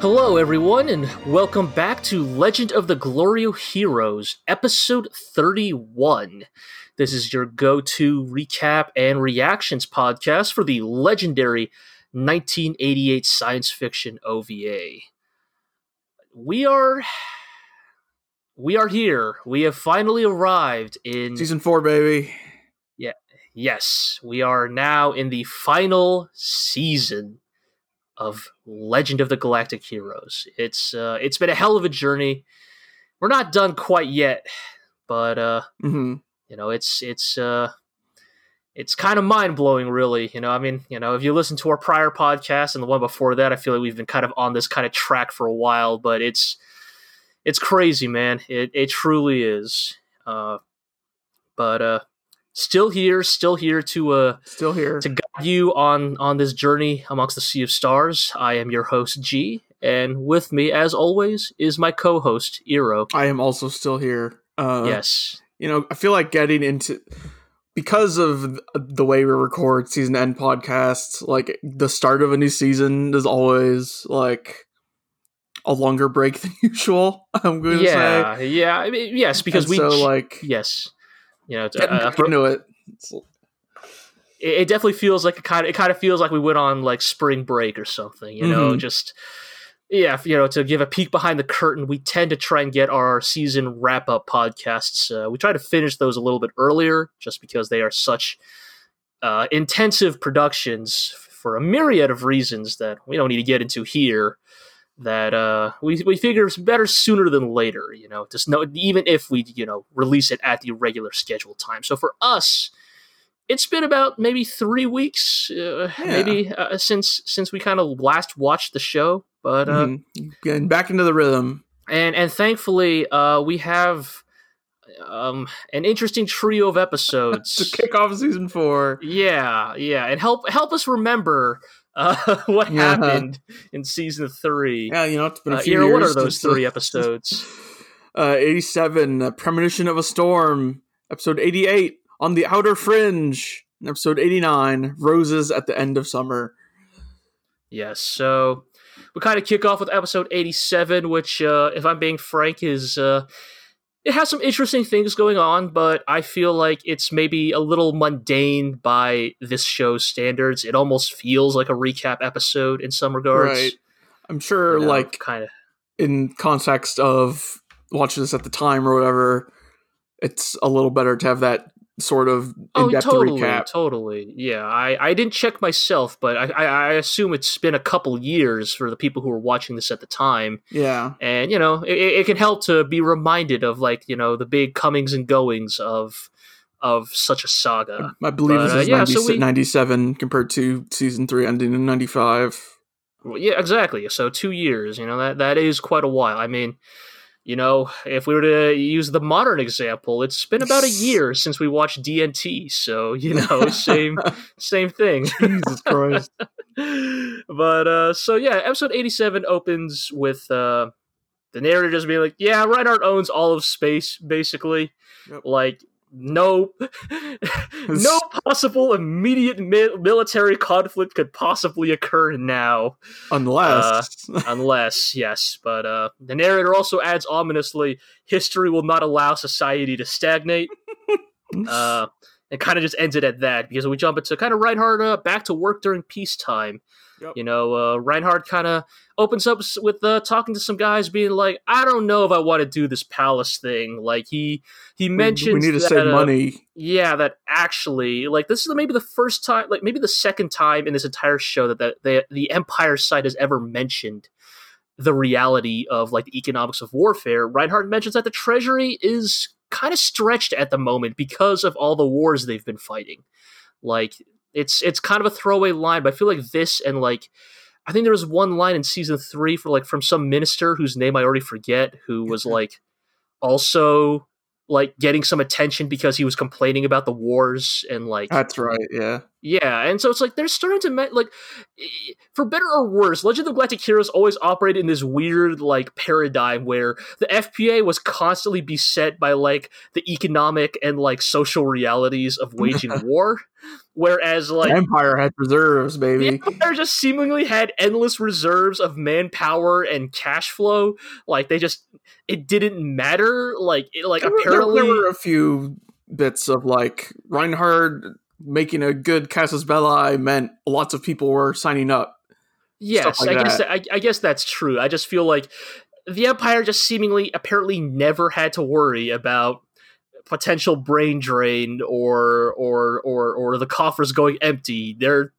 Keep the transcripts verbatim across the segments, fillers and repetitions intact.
Hello, everyone, and welcome back to Legend of the Galactic Heroes, episode thirty-one. This is your go-to recap and reactions podcast for the legendary nineteen eighty-eight science fiction O V A. We are... We are here. We have finally arrived in... Season four, baby. Yeah. Yes, we are now in the final season of Legend of the Galactic Heroes. It's uh, it's been a hell of a journey. We're not done quite yet, but uh, mm-hmm. you know, it's it's uh, it's kind of mind blowing, really. You know, I mean, you know, if you listen to our prior podcast and the one before that, I feel like we've been kind of on this kind of track for a while. But it's it's crazy, man. It it truly is. Uh, but uh, still here, still here to uh, still here to. Go- you on on this journey amongst the sea of stars. I am your host G, and with me as always is my co-host Iro. I am also still here. Uh yes, you know, I feel like getting into, because of the way we record season end podcasts, like the start of a new season is always like a longer break than usual. I'm going to yeah, say yeah yeah I mean, yes, because and we so like yes you know to, uh, I know it it's, It definitely feels like it kind of it kind of feels like we went on like spring break or something, you know. Mm-hmm. Just yeah, you know, to give a peek behind the curtain, we tend to try and get our season wrap up podcasts. Uh, we try to finish those a little bit earlier, just because they are such uh, intensive productions for a myriad of reasons that we don't need to get into here. That uh, we we figure it's better sooner than later, you know. Just no, even if we you know release it at the regular scheduled time. So for us, it's been about maybe three weeks, uh, yeah. maybe uh, since since we kind of last watched the show. But uh, mm-hmm. getting back into the rhythm, and and thankfully uh, we have um, an interesting trio of episodes to kick off season four. Yeah, yeah, and help help us remember uh, what yeah. happened in season three. Yeah, you know, it's been a few uh, years. What are those three episodes? uh, eighty-seven, uh, Premonition of a Storm, episode eighty-eight. On the Outer Fringe, episode eighty-nine, Roses at the End of Summer. Yes, so we kind of kick off with episode eighty-seven, which, uh, if I'm being frank, is uh, it has some interesting things going on, but I feel like it's maybe a little mundane by this show's standards. It almost feels like a recap episode in some regards. Right. I'm sure, you know, like, kind of in context of watching this at the time or whatever, it's a little better to have that sort of in-depth oh, totally, recap. Totally, yeah. I, I didn't check myself, but I, I, I assume it's been a couple years for the people who were watching this at the time. Yeah. And, you know, it, it can help to be reminded of, like, you know, the big comings and goings of of such a saga. I, I believe but, this is uh, ninety, yeah, so we, ninety-seven compared to season three ending in ninety-five. Yeah, exactly. So two years, you know, that that is quite a while. I mean... You know, if we were to use the modern example, it's been about a year since we watched D N T, so, you know, same same thing. Jesus Christ. But, uh, so, yeah, episode eighty-seven opens with uh, the narrator just being like, yeah, Reinhard owns all of space, basically. Yep. Like, no, no possible immediate mi- military conflict could possibly occur now. Unless. Uh, unless, yes. But uh, the narrator also adds ominously, history will not allow society to stagnate. uh, and kind of just ends it at that, because we jump into kind of Reinhard uh, back to work during peacetime. Yep. You know, uh, Reinhard kind of opens up with uh, talking to some guys, being like, I don't know if I want to do this palace thing. Like, he he mentions we, we need to that, save money. Uh, yeah, that actually, like, this is maybe the first time, like, maybe the second time in this entire show that the, the, the Empire side has ever mentioned the reality of, like, the economics of warfare. Reinhard mentions that the treasury is kind of stretched at the moment because of all the wars they've been fighting. Like... It's it's kind of a throwaway line, but I feel like this and, like, I think there was one line in season three for, like, from some minister whose name I already forget, who was, like, also, like, getting some attention because he was complaining about the wars and, like... That's right, yeah. Yeah, and so it's like they're starting to met, like, for better or worse, Legend of the Galactic Heroes always operated in this weird like paradigm where the F P A was constantly beset by like the economic and like social realities of waging war, whereas like Empire had reserves, baby. The Empire just seemingly had endless reserves of manpower and cash flow. Like they just, it didn't matter. Like it, like there apparently were, there were a few bits of like Reinhard making a good Casus Belli meant lots of people were signing up. Yes, like I guess that. I, I guess that's true. I just feel like the Empire just seemingly, apparently, never had to worry about potential brain drain or or or or the coffers going empty. They're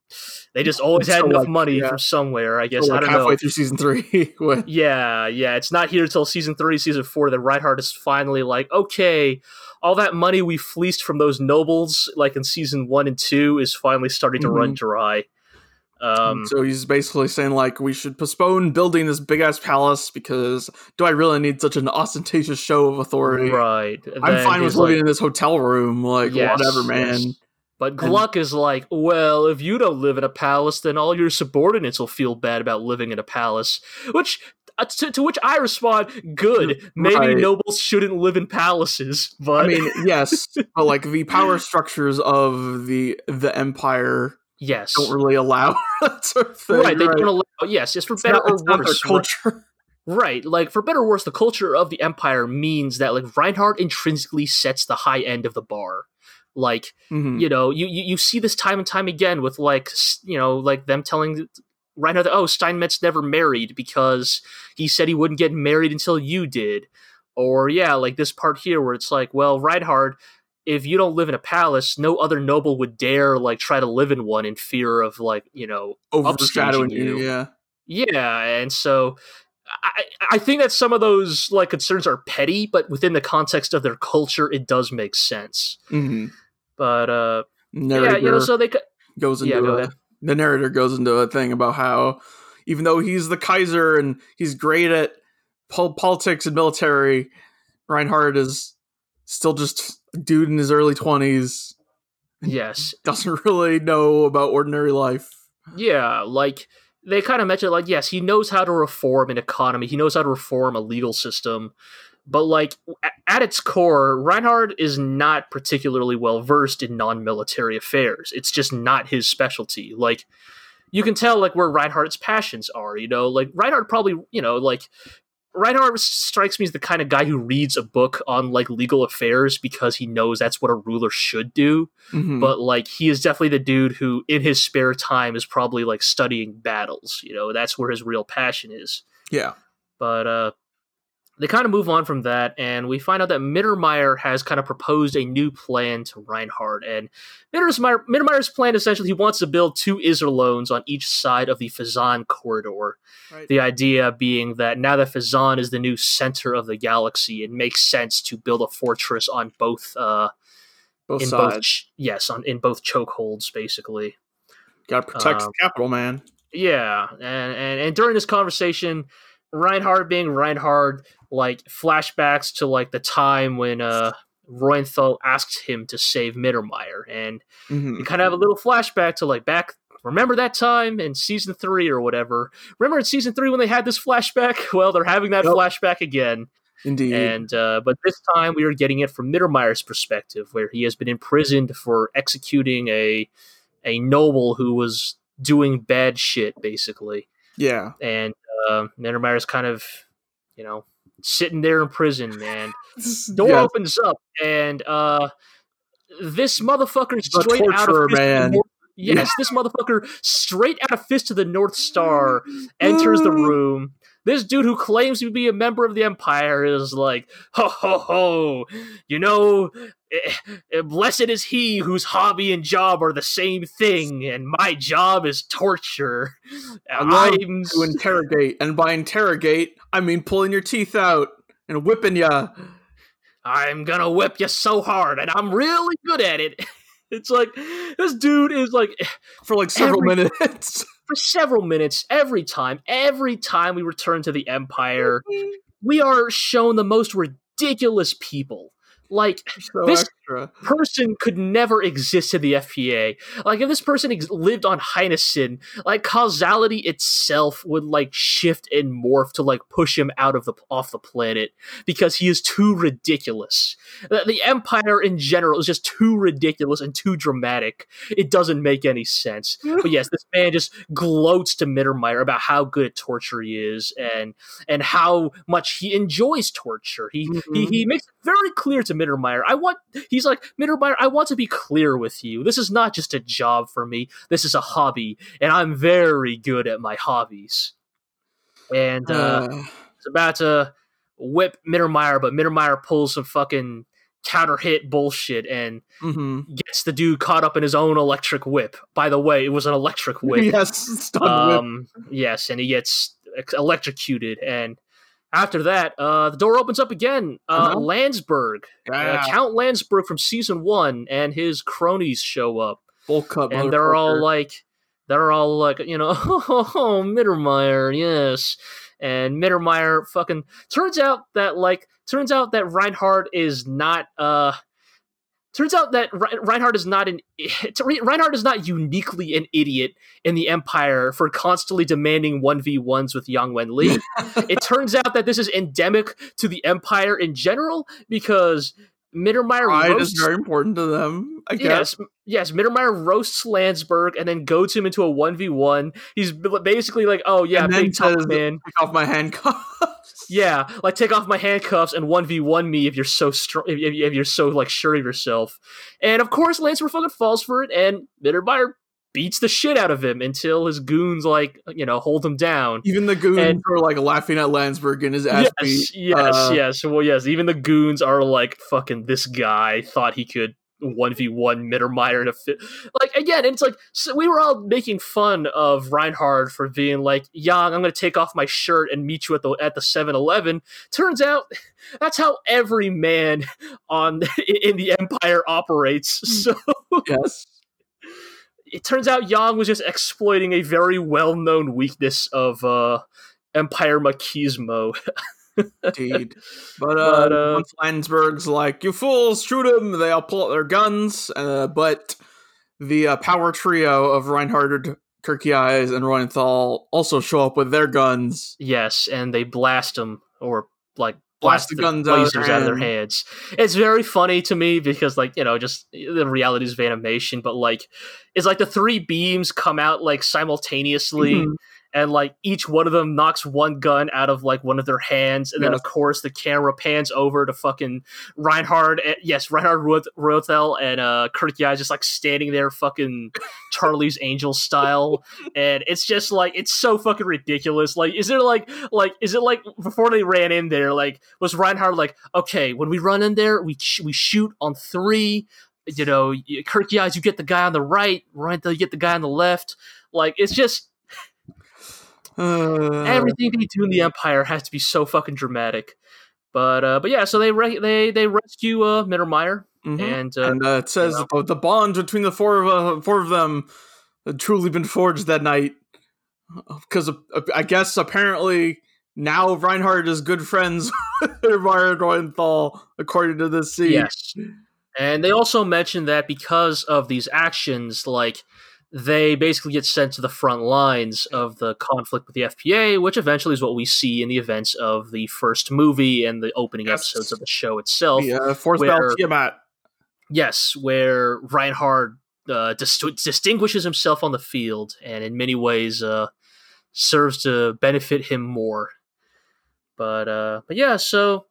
they just always so had enough like, money yeah. from somewhere. I guess so like I don't halfway know. Halfway through season three. yeah, yeah. It's not here until season three, season four that Reinhard is finally like, okay, all that money we fleeced from those nobles, like in season one and two, is finally starting to mm-hmm. run dry. Um, so he's basically saying, like, we should postpone building this big-ass palace because do I really need such an ostentatious show of authority? Right. And I'm fine with living like, in this hotel room. Like, yes, whatever, man. Yes. But Gluck and, is like, well, if you don't live in a palace, then all your subordinates will feel bad about living in a palace. Which, uh, to, to which I respond, good. Maybe right. nobles shouldn't live in palaces. But I mean, yes, but like the power structures of the the empire, yes, don't really allow that sort of thing. Right, they right. don't allow. Yes, it's for it's better not, or it's not worse. Their culture. Right, like for better or worse, the culture of the empire means that like Reinhard intrinsically sets the high end of the bar. Like, mm-hmm. you know, you, you, you see this time and time again with, like, you know, like them telling Reinhard that, oh, Steinmetz never married because he said he wouldn't get married until you did. Or, yeah, like this part here where it's like, well, Reinhard, if you don't live in a palace, no other noble would dare, like, try to live in one in fear of, like, you know, overshadowing you. you. Yeah. Yeah, and so I, I think that some of those, like, concerns are petty, but within the context of their culture, it does make sense. Mm-hmm. But, uh, narrator yeah, you know, so they co- goes into yeah, go a, the narrator goes into a thing about how, even though he's the Kaiser and he's great at pol- politics and military, Reinhard is still just a dude in his early twenties. Yes. Doesn't really know about ordinary life. Yeah. Like they kind of mentioned, like, yes, he knows how to reform an economy. He knows how to reform a legal system. But, like, at its core, Reinhard is not particularly well-versed in non-military affairs. It's just not his specialty. Like, you can tell, like, where Reinhard's passions are, you know? Like, Reinhard probably, you know, like, Reinhard strikes me as the kind of guy who reads a book on, like, legal affairs because he knows that's what a ruler should do. Mm-hmm. But, like, he is definitely the dude who, in his spare time, is probably, like, studying battles, you know? That's where his real passion is. Yeah. But, uh... they kind of move on from that, and we find out that Mittermeyer has kind of proposed a new plan to Reinhard. And Mittermeyer, Mittermeyer's plan, essentially, he wants to build two Iserlohns on each side of the Fezzan corridor. Right. The idea being that now that Fezzan is the new center of the galaxy, it makes sense to build a fortress on both, uh, both in sides. Both, yes, on in both chokeholds, basically. Got to protect um, the capital, man. Yeah, and, and and during this conversation, Reinhard being Reinhard, like, flashbacks to, like, the time when uh, Reuenthal asked him to save Mittermeyer. And mm-hmm. you kind of have a little flashback to, like, back, remember that time in season three or whatever? Remember in season three when they had this flashback? Well, they're having that yep. flashback again. Indeed. And uh, but this time we are getting it from Mittermeyer's perspective, where he has been imprisoned for executing a a noble who was doing bad shit, basically. Yeah. And uh, Mittermeyer's kind of, you know, sitting there in prison, man. Door yes. opens up, and uh, this motherfucker straight torturer, out of Fist man. To the North- yes, yeah. this motherfucker straight out of Fist of the North Star enters the room. This dude who claims to be a member of the Empire is like, ho ho ho, you know, blessed is he whose hobby and job are the same thing, and my job is torture. I'm to interrogate, and by interrogate, I mean pulling your teeth out and whipping ya. I'm gonna whip you so hard, and I'm really good at it. It's like, this dude is like, for like several every, minutes. For several minutes, every time, every time we return to the Empire, we are shown the most ridiculous people. Like, so this person could never exist in the F P A. Like, if this person ex- lived on Heinessen, like, causality itself would, like, shift and morph to, like, push him out of the off the planet because he is too ridiculous. The, the Empire in general is just too ridiculous and too dramatic. It doesn't make any sense. But yes, this man just gloats to Mittermeyer about how good at torture he is and and how much he enjoys torture. He mm-hmm. he, he makes it very clear to Mittermeyer. I want he's like, Mittermeyer, I want to be clear with you. This is not just a job for me. This is a hobby, and I'm very good at my hobbies. And uh, uh. it's about to whip Mittermeyer, but Mittermeyer pulls some fucking counter hit bullshit and mm-hmm. gets the dude caught up in his own electric whip. By the way, it was an electric whip. Yes, stun um, whip. Yes, and he gets electrocuted. And after that, uh, the door opens up again. Uh, uh-huh. Landsberg, yeah. uh, Count Landsberg from season one, and his cronies show up. Bulk up, and they're all like, they're all like, you know, oh, oh, oh Mittermeyer, yes. And Mittermeyer fucking turns out that like turns out that Reinhard is not uh turns out that Re- Reinhard is not an Reinhard is not uniquely an idiot in the Empire for constantly demanding one v ones with Yang Wen-li. It turns out that this is endemic to the Empire in general because Mittermeyer pride roasts, is very important to them, I guess. Yes, yes, Mittermeyer roasts Landsberg and then goads him into a one v one. He's basically like, oh, yeah, and big tough man. Take off my handcuffs. Yeah, like, take off my handcuffs and one v one me if you're so strong, if, if, if you're so, like, sure of yourself. And, of course, Landsberg fucking falls for it, and Mittermeyer beats the shit out of him until his goons, like, you know, hold him down. Even the goons and, are, like, laughing at Landsberg and his ass yes, beat. Yes, uh, yes. Well, yes, even the goons are like, fucking this guy thought he could one v one Mittermeyer to fit. Like, again, and it's like, so we were all making fun of Reinhard for being like, Yang, I'm going to take off my shirt and meet you at the at the seven eleven. Turns out that's how every man on in the Empire operates. So yes. It turns out Yang was just exploiting a very well-known weakness of uh, Empire machismo. Indeed. But, uh, but uh, once Landsberg's like, you fools, shoot him, they all pull out their guns. Uh, but the uh, power trio of Reinhard, Kircheis, and Reuenthal also show up with their guns. Yes, and they blast them, or like, blast the guns out of, out of their hands. It's very funny to me because, like, you know, just the realities of animation, but, like, it's like the three beams come out, like, simultaneously, mm-hmm. and, like, each one of them knocks one gun out of, like, one of their hands, and yes. then, of course, the camera pans over to fucking Reinhard, and, yes, Reinhard Reuenthal and uh, Kircheis just, like, standing there fucking Charlie's Angels style, and it's just, like, it's so fucking ridiculous. Like, is there, like, like, is it, like, before they ran in there, like, was Reinhard, like, okay, when we run in there, we sh- we shoot on three, you know, Kircheis, you get the guy on the right, Reuenthal, you get the guy on the left, like, it's just... Uh, Everything they do in the Empire has to be so fucking dramatic, but uh, but yeah, so they re- they they rescue uh, Mittermeyer, mm-hmm. and uh, and uh, it says you know, the bond between the four of uh, four of them had truly been forged that night, because uh, I guess apparently now Reinhard is good friends with Mittermeyer and Reuenthal, according to this scene. Yes, and they also mentioned that because of these actions, like. They basically get sent to the front lines of the conflict with the F P A, which eventually is what we see in the events of the first movie and the opening yes. episodes of the show itself. Yeah, uh, Fourth Bell Tiamat. Yes, where Reinhard uh, dis- distinguishes himself on the field and in many ways uh, serves to benefit him more. But uh, but yeah, so,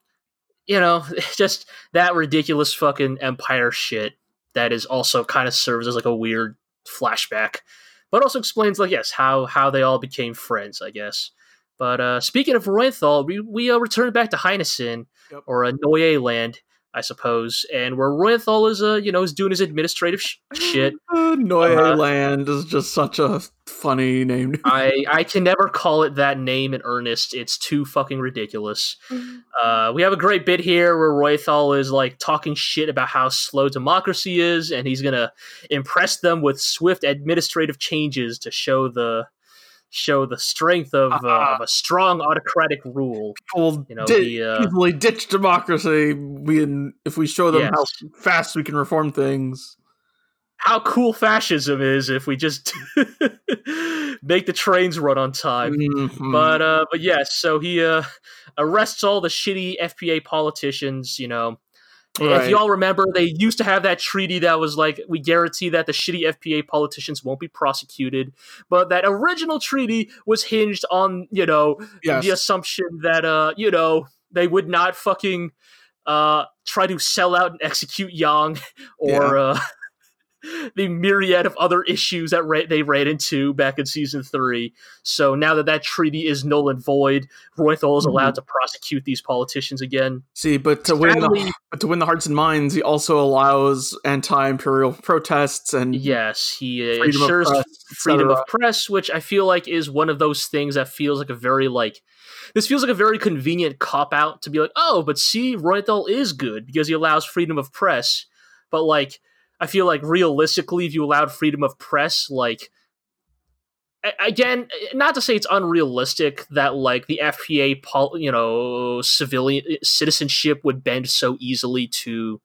you know, just that ridiculous fucking Empire shit that is also kind of serves as like a weird flashback, but also explains like yes how how they all became friends, I guess. But uh speaking of Reuenthal, we we uh, return back to Heinessen yep. or a uh, Neue Land, I suppose, and where Reuenthal is uh you know is doing his administrative sh- shit. Uh, Neue uh, Land is just such a funny name. I I can never call it that name in earnest. It's too fucking ridiculous. Uh, we have a great bit here where Reuenthal is like talking shit about how slow democracy is, and he's gonna impress them with swift administrative changes to show the show the strength of, uh, uh, of a strong autocratic rule. People you know, di- the, uh, easily ditch democracy we, if we show them yes. how fast we can reform things. How cool fascism is if we just make the trains run on time. Mm-hmm. But uh, but yes, yeah, so he uh, arrests all the shitty F P A politicians, you know. Right. If y'all remember, they used to have that treaty that was like, we guarantee that the shitty F P A politicians won't be prosecuted. But that original treaty was hinged on, you know, yes. the assumption that, uh, you know, they would not fucking uh, try to sell out and execute Yang or yeah. uh, the myriad of other issues that ra- they ran into back in season three. So now that that treaty is null and void, Reuenthal is allowed mm-hmm. to prosecute these politicians again. See, but to win the, but to win the hearts and minds, he also allows anti-imperial protests and yes, he freedom ensures of press, freedom of press, which I feel like is one of those things that feels like a very like this feels like a very convenient cop out to be like, oh, but see, Reuenthal is good because he allows freedom of press, but like. I feel like realistically, if you allowed freedom of press, like, again, not to say it's unrealistic that like the F P A, pol- you know, civilian citizenship would bend so easily to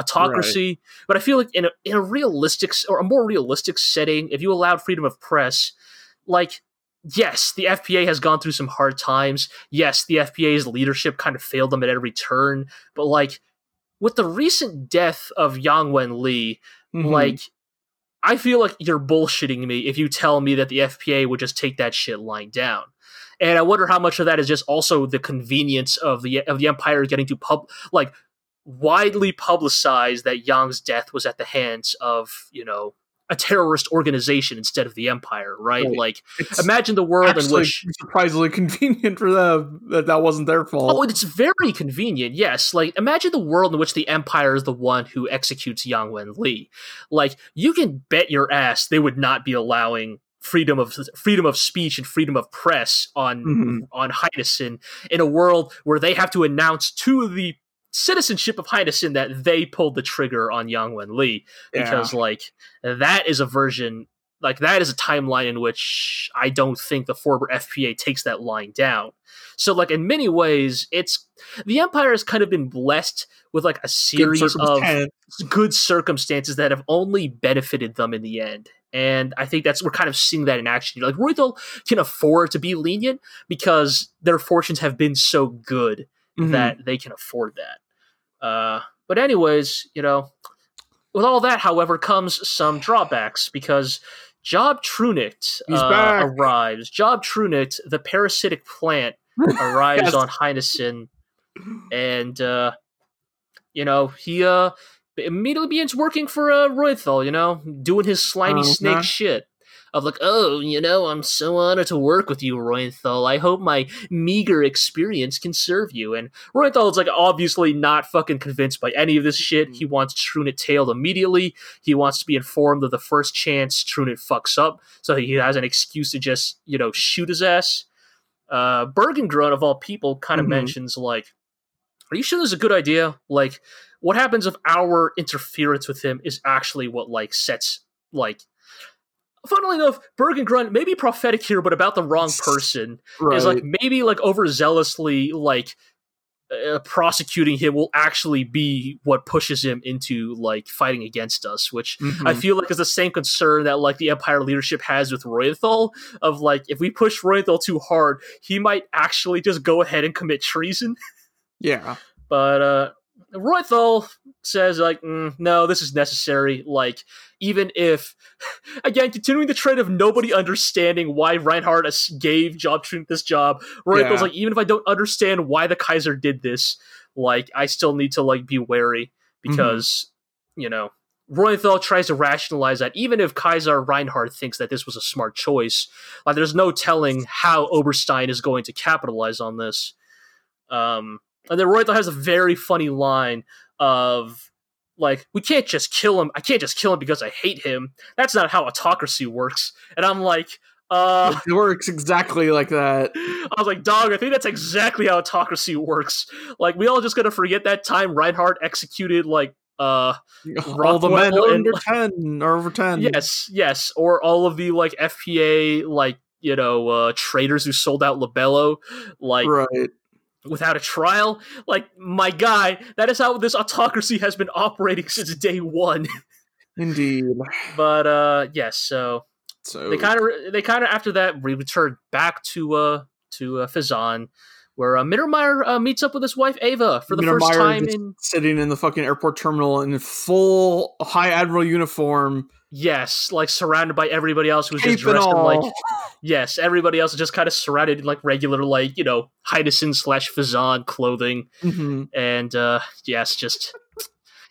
autocracy, right. but I feel like in a in a realistic or a more realistic setting, if you allowed freedom of press, like. Yes, the F P A has gone through some hard times. Yes, the F P A's leadership kind of failed them at every turn, but like. With the recent death of Yang Wen-li, mm-hmm. like, I feel like you're bullshitting me if you tell me that the F P A would just take that shit lying down. And I wonder how much of that is just also the convenience of the of the Empire getting to pub like widely publicize that Yang's death was at the hands of, you know, a terrorist organization instead of the Empire, right? right. Like, it's imagine the world in which surprisingly convenient for them that that wasn't their fault. Oh, it's very convenient, yes. Like, imagine the world in which the Empire is the one who executes Yang Wen-li. Like, you can bet your ass they would not be allowing freedom of freedom of speech and freedom of press on mm-hmm. on Heinessen in a world where they have to announce to the citizenship of Heinessen that they pulled the trigger on Yang Wen-li because yeah. like that is a version like that is a timeline in which I don't think the former F P A takes that line down. So like in many ways it's the Empire has kind of been blessed with like a series of good circumstances that have only benefited them in the end. And I think that's we're kind of seeing that in action. Like Reuenthal can afford to be lenient because their fortunes have been so good mm-hmm. that they can afford that. Uh, but anyways, you know, with all that, however, comes some drawbacks because Job Trünicht uh, arrives. Job Trünicht, the parasitic plant, arrives yes. on Heinessen, and uh, you know he uh, immediately begins working for uh, Reuenthal. You know, doing his slimy uh-huh. snake shit. Of like, oh, you know, I'm so honored to work with you, Reuenthal. I hope my meager experience can serve you. And Reuenthal is like obviously not fucking convinced by any of this shit. He wants Trünicht tailed immediately. He wants to be informed of the first chance Trünicht fucks up, so he has an excuse to just, you know, shoot his ass. Uh, Bergengrund, of all people, kind of mm-hmm. mentions like, are you sure this is a good idea? Like, what happens if our interference with him is actually what like sets like. Funnily enough, Bergengrund may be prophetic here, but about the wrong person. Right. Is like maybe like overzealously like uh, prosecuting him will actually be what pushes him into like fighting against us, which mm-hmm. I feel like is the same concern that like the Empire leadership has with Reuenthal of like if we push Reuenthal too hard, he might actually just go ahead and commit treason. Yeah, but uh, Reuenthal says like mm, no, this is necessary. Like. Even if, again, continuing the trend of nobody understanding why Reinhard gave Job Trünicht this job, Reuenthal's yeah. like, even if I don't understand why the Kaiser did this, like, I still need to, like, be wary because, mm-hmm. you know, Reuenthal tries to rationalize that even if Kaiser Reinhard thinks that this was a smart choice, like, there's no telling how Oberstein is going to capitalize on this. Um, and then Reuenthal has a very funny line of... Like, we can't just kill him. I can't just kill him because I hate him. That's not how autocracy works. And I'm like, uh... It works exactly like that. I was like, dog, I think that's exactly how autocracy works. Like, we all just gotta forget that time Reinhard executed, like, uh... all the men under ten, or over ten. Yes, yes. Or all of the, like, F P A, like, you know, uh, traitors who sold out Labello, like, right. without a trial. Like, my guy, that is how this autocracy has been operating since day one. Indeed. But, uh, yes, yeah, so, so they kind of, they kind of, after that, we returned back to, uh, to uh, Fezzan, where uh, Mittermeyer uh, meets up with his wife, Ava, for the Mittermeyer first time in... sitting in the fucking airport terminal in full High Admiral uniform. Yes, like, surrounded by everybody else who's Cape just dressed in, like... Yes, everybody else is just kind of surrounded in, like, regular, like, you know, Heinessen slash Fezzan clothing. Mm-hmm. And, uh, yes, just...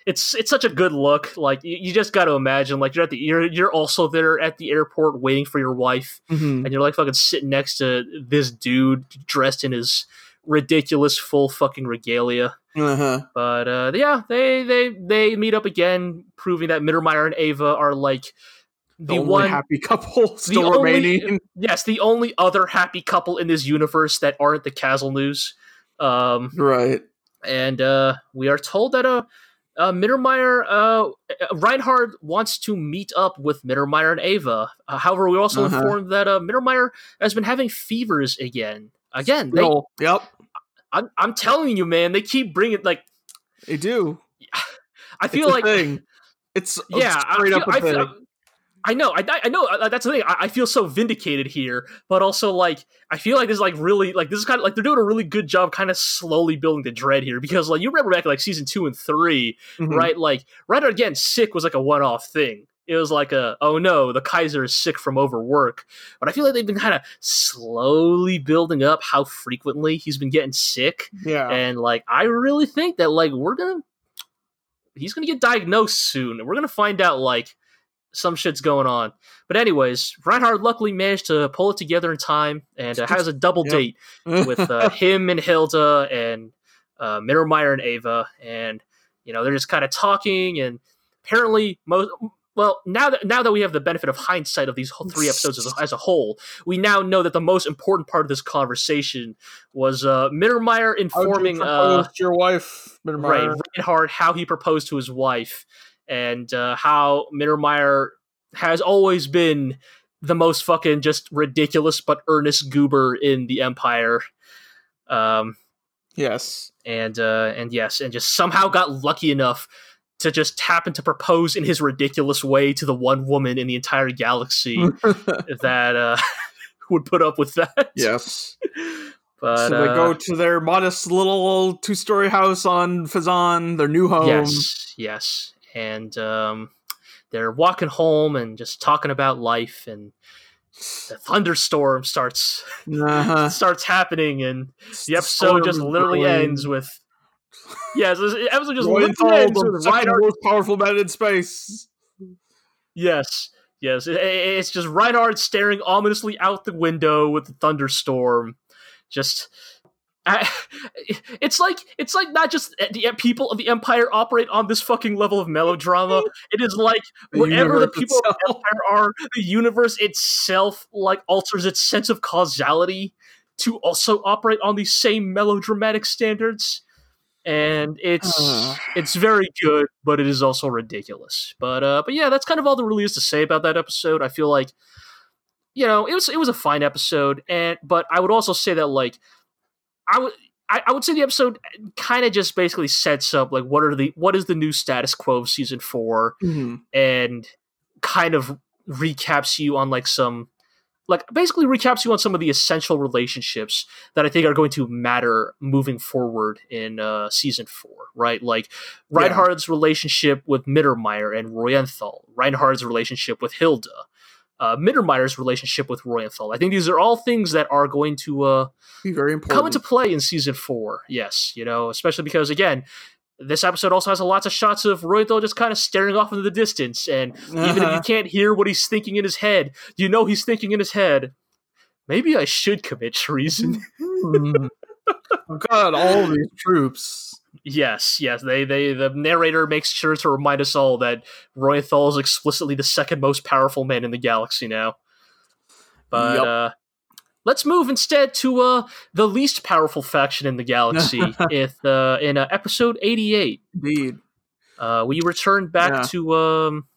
It's it's such a good look. Like, you, you just got to imagine, like, you're at the you're, you're also there at the airport waiting for your wife, mm-hmm. and you're like fucking sitting next to this dude dressed in his ridiculous full fucking regalia. Uh-huh. But uh, yeah, they they they meet up again, proving that Mittermeyer and Ava are like the, the only one happy couple still remaining. Only, yes, the only other happy couple in this universe that aren't the Castle News. Um, right. And uh, we are told that a. Uh, Uh, Mittermeyer, uh, Reinhard wants to meet up with Mittermeyer and Ava. Uh, however, we're also uh-huh. informed that uh, Mittermeyer has been having fevers again. Again, they, no. Yep. I'm, I'm telling you, man, they keep bringing like they do. I feel it's like thing. It's yeah, straight I feel, up a I, thing. I, I know, I, I know. Uh, that's the thing. I, I feel so vindicated here, but also like I feel like this is like really like this is kind of like they're doing a really good job, kind of slowly building the dread here because like you remember back in, like season two and three, mm-hmm. right? Like right again, sick was like a one-off thing. It was like a oh no, the Kaiser is sick from overwork. But I feel like they've been kind of slowly building up how frequently he's been getting sick. Yeah, and like I really think that like we're gonna he's gonna get diagnosed soon, and we're gonna find out like. Some shit's going on. But anyways, Reinhard luckily managed to pull it together in time and uh, has a double yep. date with uh, him and Hilda and uh, Mittermeyer and Ava. And, you know, they're just kind of talking. And apparently, most, well, now that now that we have the benefit of hindsight of these whole three episodes as a, as a whole, we now know that the most important part of this conversation was uh, Mittermeyer informing you uh, your wife, Mittermeyer. Right, Reinhard, how he proposed to his wife. And uh, how Mittermeyer has always been the most fucking just ridiculous but earnest goober in the Empire. Um, yes. And uh, and yes, and just somehow got lucky enough to just happen to propose in his ridiculous way to the one woman in the entire galaxy that uh, would put up with that. Yes. But, so they uh, go to their modest little two-story house on Fezzan, their new home. Yes, yes. And um, they're walking home and just talking about life, and the thunderstorm starts uh-huh. starts happening, and the episode just literally going. ends with yeah, so the episode just literally ends with Reinhard, most powerful man in space. Yes, yes, it, it's just Reinhard staring ominously out the window with the thunderstorm, just. I, it's like it's like not just the people of the Empire operate on this fucking level of melodrama. It is like the whatever the people itself. of the Empire are, the universe itself like alters its sense of causality to also operate on these same melodramatic standards. And it's uh. it's very good, but it is also ridiculous. But uh, but yeah, that's kind of all there really is to say about that episode. I feel like you know it was it was a fine episode, and but I would also say that like. I would I would say the episode kind of just basically sets up like what are the what is the new status quo of season four, mm-hmm. and kind of recaps you on like some like basically recaps you on some of the essential relationships that I think are going to matter moving forward in uh, season four, right? Like Reinhard's yeah. relationship with Mittermeyer and Reuenthal, Reinhard's relationship with Hilda, Uh, Mittermeyer's relationship with Reuenthal. I think these are all things that are going to uh, be very important. Come into play in season four. Yes, you know, especially because again, this episode also has a lots of shots of Reuenthal just kind of staring off into the distance, and uh-huh. even if you can't hear what he's thinking in his head, you know he's thinking in his head. Maybe I should commit treason. Oh God, all these troops. Yes, yes. They, they, the narrator makes sure to remind us all that Reuenthal is explicitly the second most powerful man in the galaxy now. But yep. uh, let's move instead to uh, the least powerful faction in the galaxy. if uh, in uh, episode eighty-eight, indeed, uh, we return back yeah. to um,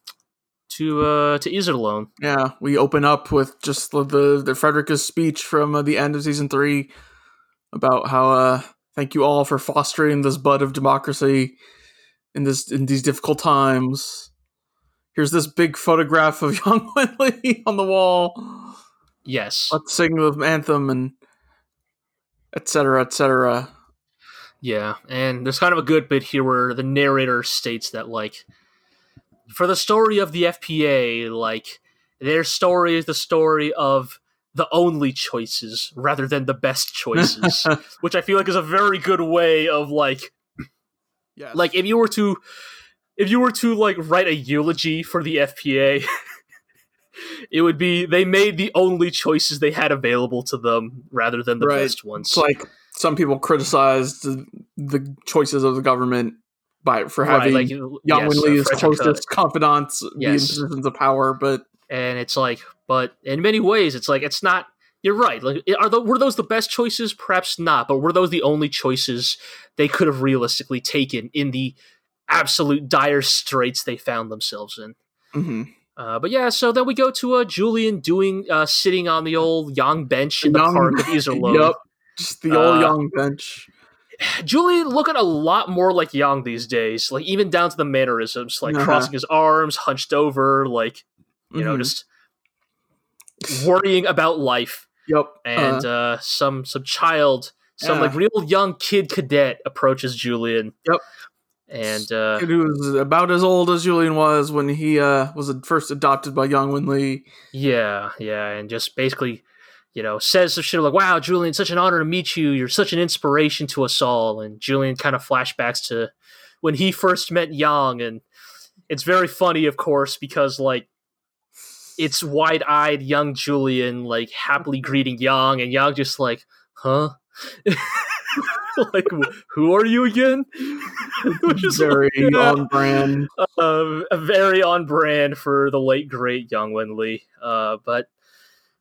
to uh, to Iserlohn. Yeah, we open up with just the, the Frederica's speech from uh, the end of season three about how uh, thank you all for fostering this bud of democracy in this in these difficult times. Here's this big photograph of Yang Wen-li on the wall. Yes. Let's sing the anthem and et cetera, et cetera. Yeah, and there's kind of a good bit here where the narrator states that, like, for the story of the F P A, like, their story is the story of the only choices rather than the best choices, which I feel like is a very good way of, like, yes. like, if you were to... If you were to, like, write a eulogy for the F P A, it would be they made the only choices they had available to them rather than the right. best ones. It's like some people criticized the, the choices of the government by for having right, like, Yang Wen-li as closest confidants yes. be in positions of power, but and it's like, but in many ways, it's like it's not. You're right. Like, are the, were those the best choices? Perhaps not, but were those the only choices they could have realistically taken in the absolute dire straits they found themselves in. Mm-hmm. Uh, but yeah, so then we go to uh, Julian doing uh, sitting on the old Yang bench in the, the park of Iserlohn. Yep, just the old uh, Yang bench. Julian looking a lot more like Yang these days, like even down to the mannerisms, like uh-huh. crossing his arms, hunched over, like, you mm-hmm. know, just worrying about life. Yep. And uh-huh. uh, some some child, some yeah. like real young kid cadet approaches Julian. Yep. And uh, he was about as old as Julian was when he uh, was first adopted by Yang Wen-li. Yeah, yeah, and just basically, you know, says some shit like, "Wow, Julian, such an honor to meet you. You're such an inspiration to us all." And Julian kind of flashbacks to when he first met Yang, and it's very funny, of course, because like it's wide-eyed young Julian like happily greeting Yang, and Yang just like, "Huh." Like, who are you again? Very like, yeah. on brand. Uh, very on brand for the late, great Yang Wen-li. Uh, but,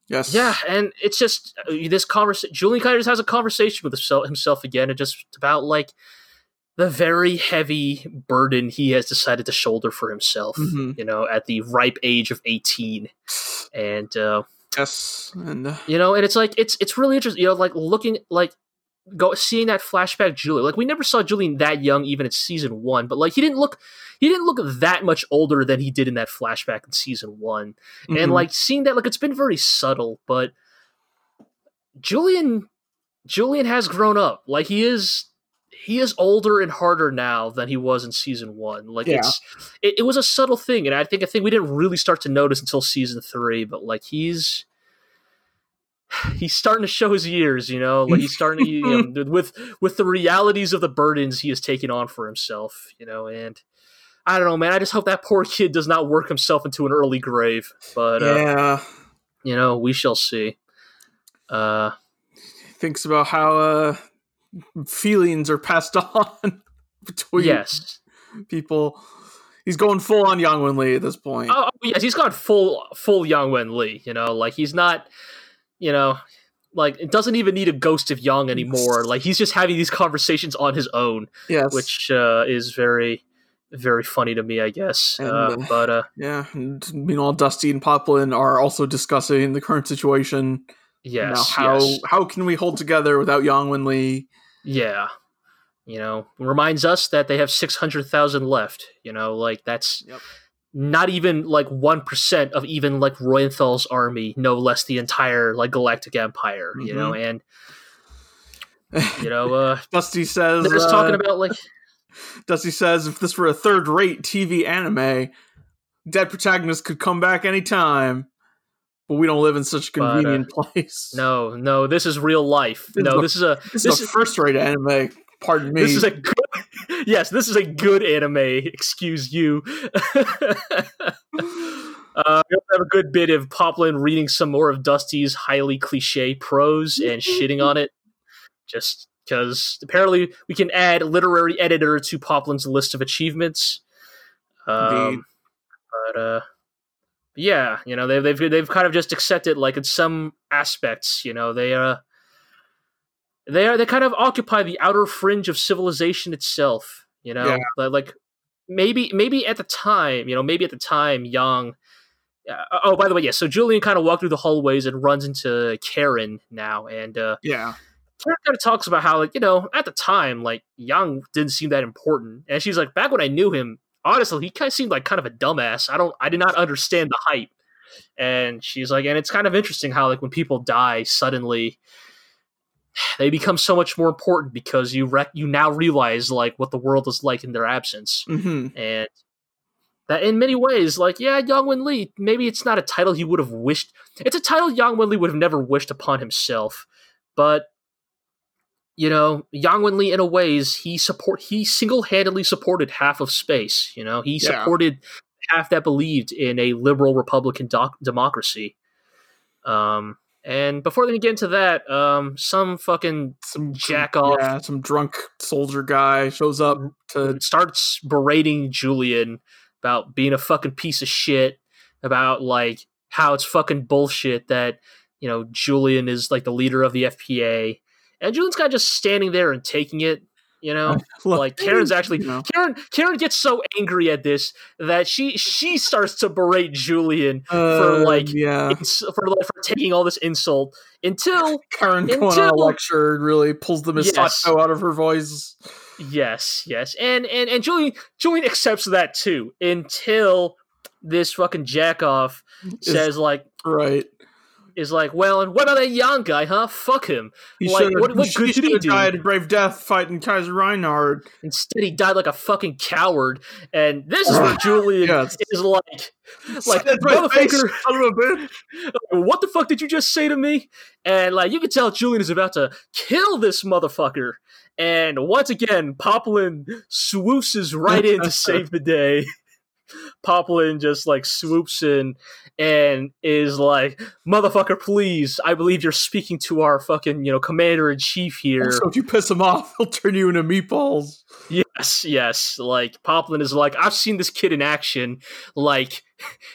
yes. yeah, and it's just this conversation. Julian kind of just has a conversation with himself, himself again, and just about, like, the very heavy burden he has decided to shoulder for himself, mm-hmm. you know, at the ripe age of eighteen. And, uh, yes. And, uh, you know, and it's like, it's, it's really interesting, you know, like, looking, like, Go seeing that flashback, Julian. Like we never saw Julian that young, even in season one. But like he didn't look, he didn't look that much older than he did in that flashback in season one. Mm-hmm. And like seeing that, like it's been very subtle. But Julian, Julian has grown up. Like he is, he is older and harder now than he was in season one. Like yeah. it's, it, it was a subtle thing, and I think I think we didn't really start to notice until season three. But like he's. He's starting to show his years, you know, like he's starting to, you know, with, with the realities of the burdens he has taken on for himself, you know, and I don't know, man, I just hope that poor kid does not work himself into an early grave, but, yeah. uh, you know, we shall see. Uh, thinks about how, uh, feelings are passed on between yes. people. He's going full on Yang Wen-li at this point. Oh, yes. He's gone full, full Yang Wen-li, you know, like he's not, you know, like it doesn't even need a ghost of Yang anymore. Like he's just having these conversations on his own, yes. which uh, is very, very funny to me, I guess. And, uh, but uh, yeah, and meanwhile, Dusty and Poplan are also discussing the current situation. Yes, now, how yes. how can we hold together without Yang Wen-li? Yeah, you know, reminds us that they have six hundred thousand left. You know, like that's. Yep. Not even, like, one percent of even, like, Reuenthal's army, no less the entire, like, Galactic Empire, you mm-hmm. know, and, you know, uh... Dusty says... They're just uh, talking about, like... Dusty says, if this were a third-rate T V anime, dead protagonists could come back anytime, but we don't live in such a convenient but, uh, place. No, no, this is real life. This no, is this a, is a... This, this is a first-rate anime, pardon me. This is a good... Yes, this is a good anime, excuse you. uh, we have a good bit of Poplan reading some more of Dusty's highly cliche prose and shitting on it. Just because apparently we can add literary editor to Poplan's list of achievements. Um, but uh, yeah, you know, they've, they've, they've kind of just accepted, like in some aspects, you know, they are... Uh, They are, they kind of occupy the outer fringe of civilization itself, you know, yeah. like maybe maybe at the time, you know, maybe at the time, Yang. Uh, oh, by the way, yeah. So Julian kind of walked through the hallways and runs into Karin now, and uh, yeah, Karin kind of talks about how, like, you know, at the time, like, Yang didn't seem that important, and she's like, back when I knew him, honestly, he kind of seemed like kind of a dumbass. I don't, I did not understand the hype, and she's like, and it's kind of interesting how, like, when people die suddenly, they become so much more important because you rec- you now realize, like, what the world is like in their absence, mm-hmm. and. That in many ways, like, yeah, Yang Wen-li, maybe it's not a title he would have wished. It's a title Yang Wen-li would have never wished upon himself. But, you know, Yang Wen-li, in a ways, he support he single-handedly supported half of space. You know, he yeah. supported half that believed in a liberal Republican doc- democracy. Um, and before they get into that, um, some fucking some jack-off. Yeah, some drunk soldier guy shows up to... starts berating Julian about being a fucking piece of shit, about, like, how it's fucking bullshit that, you know, Julian is, like, the leader of the F P A. And Julian's kind of just standing there and taking it, you know? Look, like, Karen's actually... You know. Karin Karin gets so angry at this that she she starts to berate Julian uh, for, like, yeah. ins- for, like, for taking all this insult until... Karin until, going on a lecture really pulls the mistletoe yes. out of her voice. Yes, yes, and and and Julian Julian accepts that too until this fucking jackoff says, like, right is like, well, and what about that young guy, huh? Fuck him. He like, what, what good did he do? Died a brave death fighting Kaiser Reinhard. Instead, he died like a fucking coward. And this is where Julian yes. is like, like motherfucker, what the fuck did you just say to me? And, like, you can tell Julian is about to kill this motherfucker. And once again, Poplan swoopses right in to save the day. Poplan just, like, swoops in and is like, motherfucker, please, I believe you're speaking to our fucking, you know, commander-in-chief here. So if you piss him off, he'll turn you into meatballs. Yes, yes. Like, Poplan is like, I've seen this kid in action. Like,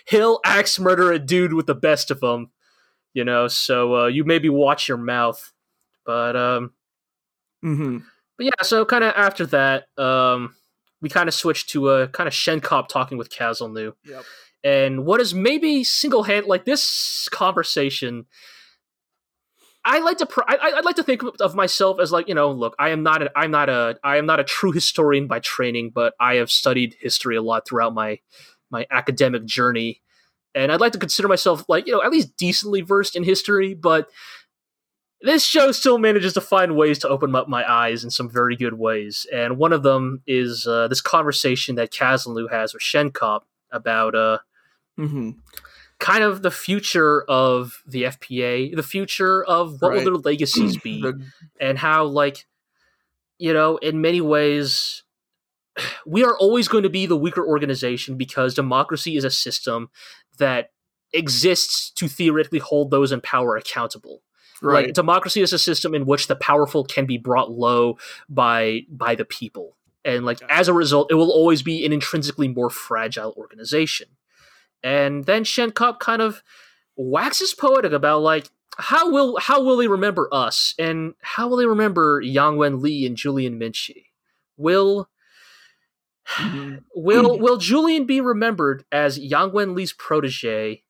he'll axe murder a dude with the best of them. You know, so uh, you maybe watch your mouth. But, um... Mm-hmm. But yeah, so kind of after that, um, we kind of switched to a uh, kind of Schenkopp talking with Kazelnu. Yep. And what is maybe single hand like this conversation? I like to pr- I I'd like to think of myself as, like, you know, look, I am not a, I'm not a I am not a true historian by training, but I have studied history a lot throughout my my academic journey, and I'd like to consider myself, like, you know, at least decently versed in history, but. This show still manages to find ways to open up my eyes in some very good ways, and one of them is uh, this conversation that Kazelnu has with Schenkopp about uh, mm-hmm. kind of the future of the F P A, the future of what right. will their legacies be, and how, like, you know, in many ways, we are always going to be the weaker organization because democracy is a system that exists to theoretically hold those in power accountable. Right. Like, democracy is a system in which the powerful can be brought low by by the people. And, like, as a result, it will always be an intrinsically more fragile organization. And then Schenkopp kind of waxes poetic about, like, how will how will they remember us? And how will they remember Yang Wen-li and Julian Minchie? Will mm-hmm. will will Julian be remembered as Yang Wen-li's protege,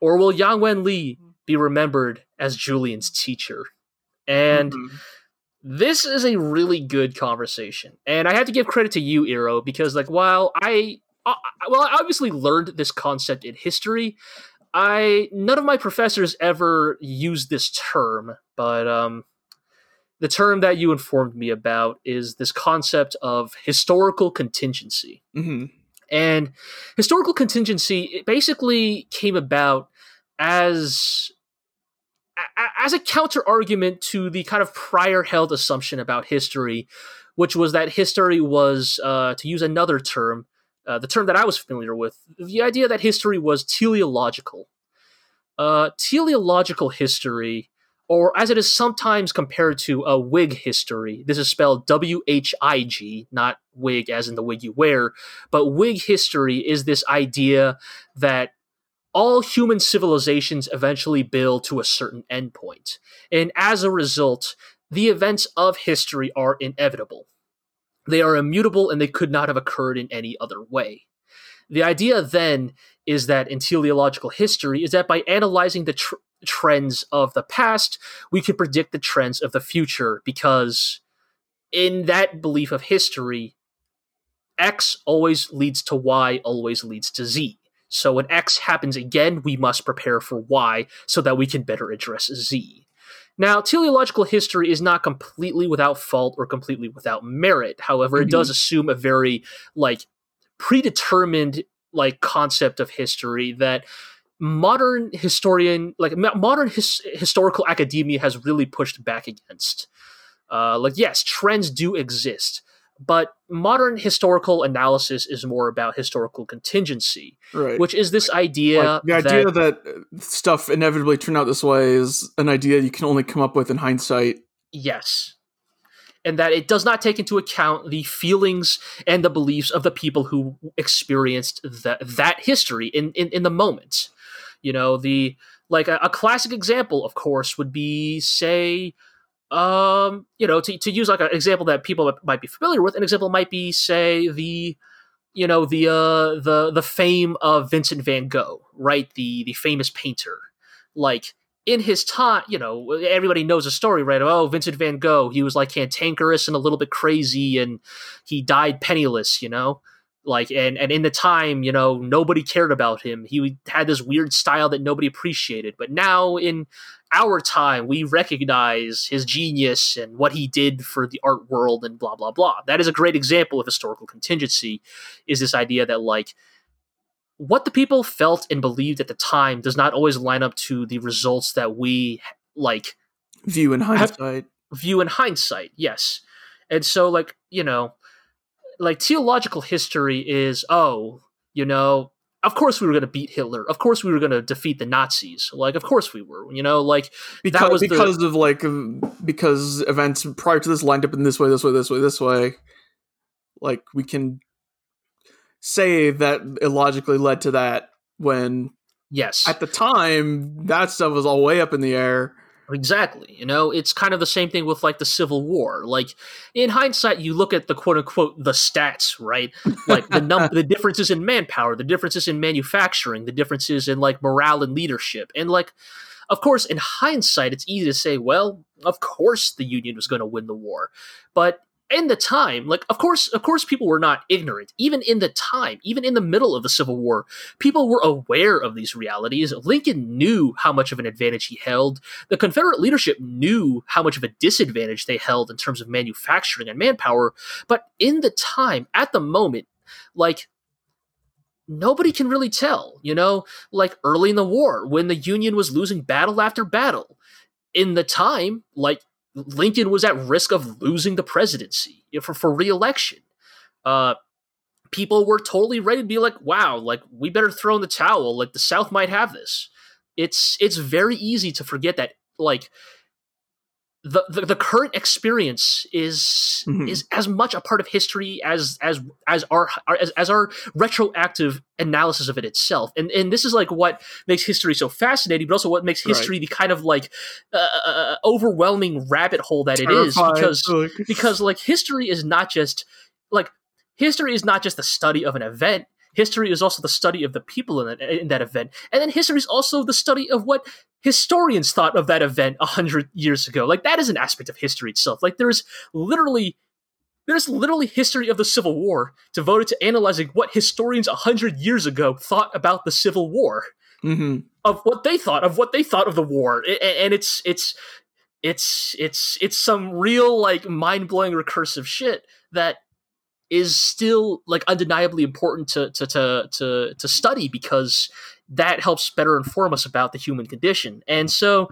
or will Yang Wen-li be remembered as Julian's teacher? And mm-hmm. this is a really good conversation. And I have to give credit to you, Iro, because, like, while I, I well, I obviously learned this concept in history, I none of my professors ever used this term, but um, the term that you informed me about is this concept of historical contingency. Mm-hmm. And historical contingency, it basically came about as as a counter argument to the kind of prior held assumption about history, which was that history was, uh, to use another term, uh, the term that I was familiar with, the idea that history was teleological. Uh, teleological history, or as it is sometimes compared to a wig history, this is spelled W H I G, not wig as in the wig you wear, but wig history is this idea that all human civilizations eventually build to a certain endpoint. And as a result, the events of history are inevitable. They are immutable and they could not have occurred in any other way. The idea then is that in teleological history is that by analyzing the tr- trends of the past, we can predict the trends of the future, because in that belief of history, X always leads to Y, always leads to Z. So when X happens again, we must prepare for Y so that we can better address Z. Now, teleological history is not completely without fault or completely without merit. However, mm-hmm. it does assume a very, like, predetermined, like, concept of history that modern historian, like, modern his- historical academia has really pushed back against. Uh, like, yes, trends do exist, but modern historical analysis is more about historical contingency, right. which is this idea. Like, the idea that, that stuff inevitably turned out this way is an idea you can only come up with in hindsight. Yes. And that it does not take into account the feelings and the beliefs of the people who experienced that, that history in, in, in the moment. You know, the like a, a classic example, of course, would be, say... Um, you know, to, to use like an example that people might be familiar with, an example might be, say, the, you know, the uh, the the fame of Vincent van Gogh, right? The the famous painter. Like in his time, you know, everybody knows the story, right? Oh, Vincent van Gogh, he was like cantankerous and a little bit crazy, and he died penniless, you know. Like and and in the time, you know, nobody cared about him. He had this weird style that nobody appreciated. But now in our time, we recognize his genius and what he did for the art world and blah, blah, blah. That is a great example of historical contingency, is this idea that, like, what the people felt and believed at the time does not always line up to the results that we, like... View in hindsight. View in hindsight, yes. And so, like, you know, like, theological history is, oh, you know... Of course we were going to beat Hitler. Of course we were going to defeat the Nazis. Like, of course we were, you know, like because, that was because the, of like, because events prior to this lined up in this way, this way, this way, this way. Like, we can say that it logically led to that when, yes, at the time that stuff was all way up in the air. Exactly. You know, it's kind of the same thing with, like, the Civil War. Like, in hindsight, you look at the quote-unquote the stats, right? Like, the num- the differences in manpower, the differences in manufacturing, the differences in, like, morale and leadership. And, like, of course, in hindsight, it's easy to say, well, of course the Union was going to win the war. But in the time, like, of course, of course people were not ignorant. Even in the time, even in the middle of the Civil War, people were aware of these realities. Lincoln knew how much of an advantage he held. The Confederate leadership knew how much of a disadvantage they held in terms of manufacturing and manpower. But in the time, at the moment, like, nobody can really tell, you know? Like, early in the war, when the Union was losing battle after battle, in the time, like, Lincoln was at risk of losing the presidency for, for re-election. Uh, people were totally ready to be like, wow, like, we better throw in the towel. Like, the South might have this. It's it's very easy to forget that, like, the the, the current experience is mm-hmm. is as much a part of history as as as our as, as our retroactive analysis of it itself. And and this is, like, what makes history so fascinating, but also what makes history right. the kind of, like, uh, uh, overwhelming rabbit hole that Terrifying. It is, because because like history is not just like history is not just the study of an event. History is also the study of the people in that, in that event. And then history is also the study of what historians thought of that event a hundred years ago. Like, that is an aspect of history itself. Like, there's literally there's literally history of the Civil War devoted to analyzing what historians a hundred years ago thought about the Civil War, mm-hmm. of what they thought, of what they thought of the war. And it's it's it's it's it's some real, like, mind-blowing recursive shit that is still, like, undeniably important to, to to to to study, because that helps better inform us about the human condition. And so,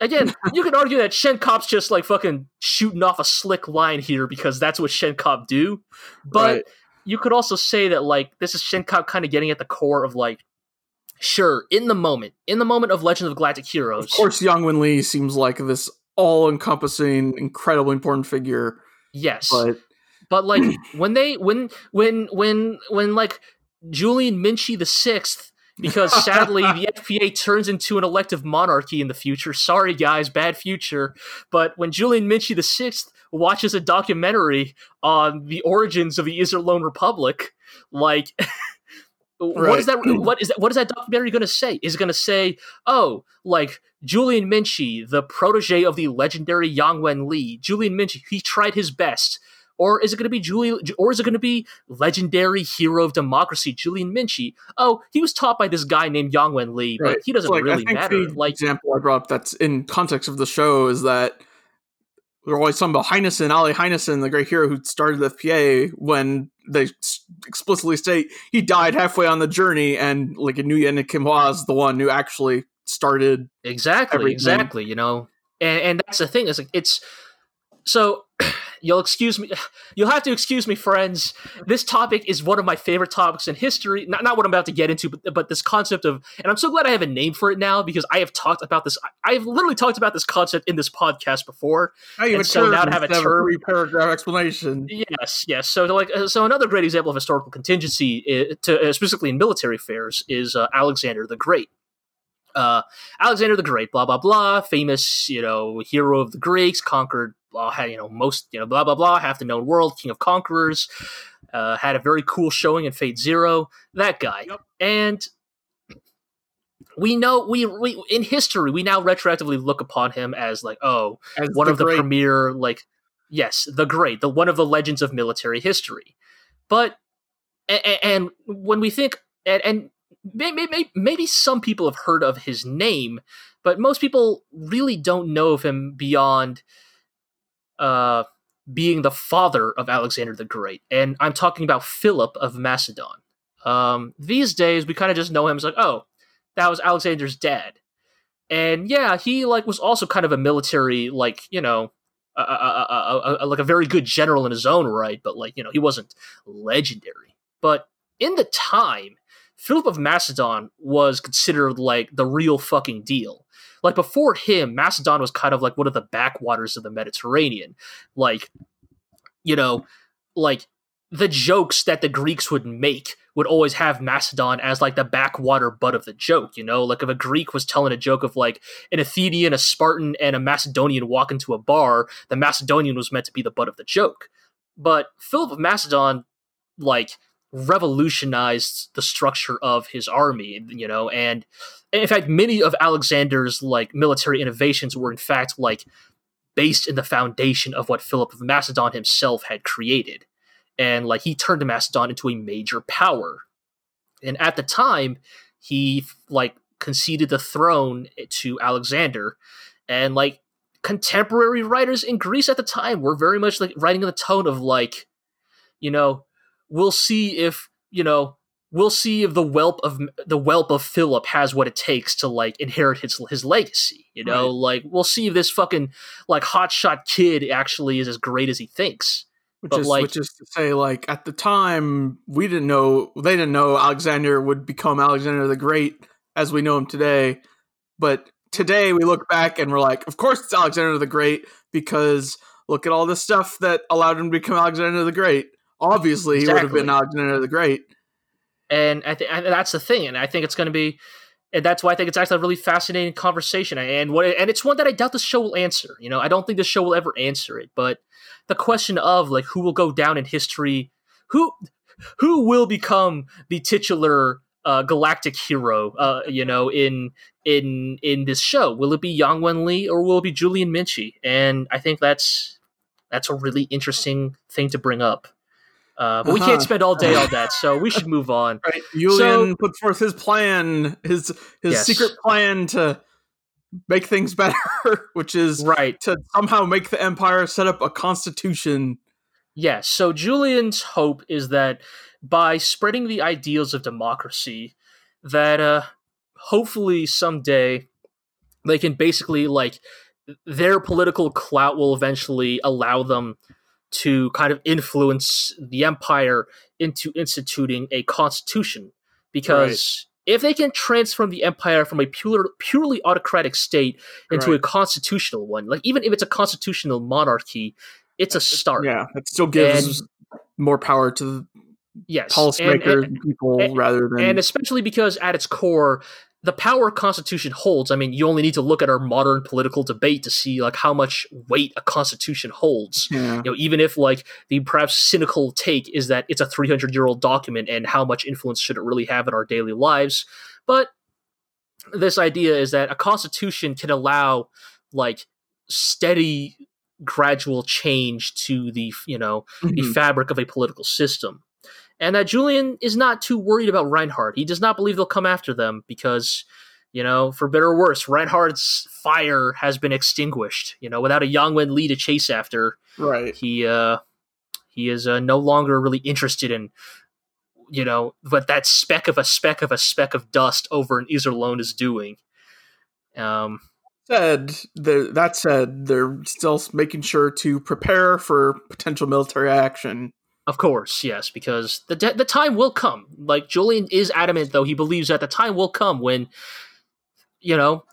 again, you can argue that Schenkopp's just, like, fucking shooting off a slick line here because that's what Schenkopp do. But right. you could also say that, like, this is Schenkopp kind of getting at the core of, like, sure, in the moment, in the moment of Legend of the Galactic Heroes. Of course, Yang Wen-li seems like this all-encompassing, incredibly important figure. Yes. But... But, like, when they when when when when like Julian Minchie the Sixth because sadly the F P A turns into an elective monarchy in the future. Sorry, guys, bad future. But when Julian Minchie the Sixth watches a documentary on the origins of the Iserlohn Republic, like, what right. is that? What is that? What is that documentary going to say? Is it going to say, "Oh, like Julian Minchie, the protege of the legendary Yang Wen-li, Julian Minchie, he tried his best." Or is it going to be Julian? Or is it going to be legendary hero of democracy, Julian Minchie? Oh, he was taught by this guy named Yang Wen-li, right. but he doesn't like, really I think matter. The like example I brought up that's in context of the show is that we're always talking about Heinessen, Ahle Heinessen, the great hero who started the F P A. When they explicitly state he died halfway on the journey, and like a new Yen Kim Hua is the one who actually started. Exactly, everything. exactly. You know, and, and that's the thing. It's like it's so. You'll excuse me. You'll have to excuse me, friends. This topic is one of my favorite topics in history. Not, not what I'm about to get into, but, but this concept of, and I'm so glad I have a name for it now because I have talked about this. I have literally talked about this concept in this podcast before. I even so now to have a term, three paragraph explanation. Yes, yes. So, like, so another great example of historical contingency, is, to, specifically in military affairs, is uh, Alexander the Great. Uh, Alexander the Great, blah blah blah, famous, you know, hero of the Greeks, conquered. Had, you know, most, you know, blah, blah, blah, half the known world, king of conquerors, uh, had a very cool showing in Fate Zero, that guy. Yep. And we know, we, we in history, we now retroactively look upon him as like, oh, as one the of the great. premier, like, yes, the great, the one of the legends of military history. But, and, and when we think, and, and maybe, maybe some people have heard of his name, but most people really don't know of him beyond uh being the father of Alexander the Great, and I'm talking about Philip of Macedon. Um these days we kind of just know him as like, oh, that was Alexander's dad, and yeah, he like was also kind of a military, like, you know, a, a, a, a, a, like a very good general in his own right, but like, you know, he wasn't legendary. But in the time, Philip of Macedon was considered like the real fucking deal. Like, before him, Macedon was kind of like one of the backwaters of the Mediterranean. Like, you know, like the jokes that the Greeks would make would always have Macedon as like the backwater butt of the joke, you know? Like, if a Greek was telling a joke of like an Athenian, a Spartan, and a Macedonian walk into a bar, the Macedonian was meant to be the butt of the joke. But Philip of Macedon, like, revolutionized the structure of his army, you know, and in fact, many of Alexander's like military innovations were in fact like based in the foundation of what Philip of Macedon himself had created. And like, he turned Macedon into a major power. And at the time, he like conceded the throne to Alexander, and like contemporary writers in Greece at the time were very much like writing in the tone of like, you know, we'll see if, you know, we'll see if the whelp of the whelp of Philip has what it takes to like inherit his his legacy. You know, right. Like, we'll see if this fucking like hotshot kid actually is as great as he thinks. Which, but, is, like, which is to say, like, at the time, we didn't know, they didn't know Alexander would become Alexander the Great as we know him today. But today we look back and we're like, of course it's Alexander the Great, because look at all the stuff that allowed him to become Alexander the Great. Obviously, exactly. He would have been Alexander the Great. And I think that's the thing. And I think it's going to be, and that's why I think it's actually a really fascinating conversation. And what, and it's one that I doubt the show will answer. You know, I don't think the show will ever answer it. But the question of like, who will go down in history, who, who will become the titular uh, galactic hero, uh, you know, in, in, in this show, will it be Yang Wen-li or will it be Julian Minchie? And I think that's, that's a really interesting thing to bring up. Uh, but uh-huh. We can't spend all day on that, so we should move on. Right. Julian so, put forth his plan, his his yes. secret plan to make things better, which is right. to somehow make the empire set up a constitution. Yes, yeah, so Julian's hope is that by spreading the ideals of democracy, that uh, hopefully someday they can basically, like, their political clout will eventually allow them to kind of influence the empire into instituting a constitution. Because right. if they can transform the empire from a pure, purely autocratic state into right. a constitutional one, like even if it's a constitutional monarchy, it's a start. Yeah, it still gives and, more power to yes, policymaker and, and, people and, rather than... And especially because at its core, the power Constitution holds. I mean, you only need to look at our modern political debate to see like how much weight a Constitution holds. Yeah. You know, even if like the perhaps cynical take is that it's a three hundred year old document and how much influence should it really have in our daily lives. But this idea is that a Constitution can allow like steady, gradual change to the, you know, mm-hmm. the fabric of a political system. And that Julian is not too worried about Reinhard. He does not believe they'll come after them because, you know, for better or worse, Reinhard's fire has been extinguished. You know, without a Yang Wen-li to chase after, right? He uh, he is uh, no longer really interested in, you know, what that speck of a speck of a speck of dust over in Iserlohn is doing. Um, said that said, they're still making sure to prepare for potential military action. Of course, yes, because the de- the time will come. Like, Julian is adamant, though, he believes that the time will come when, you know,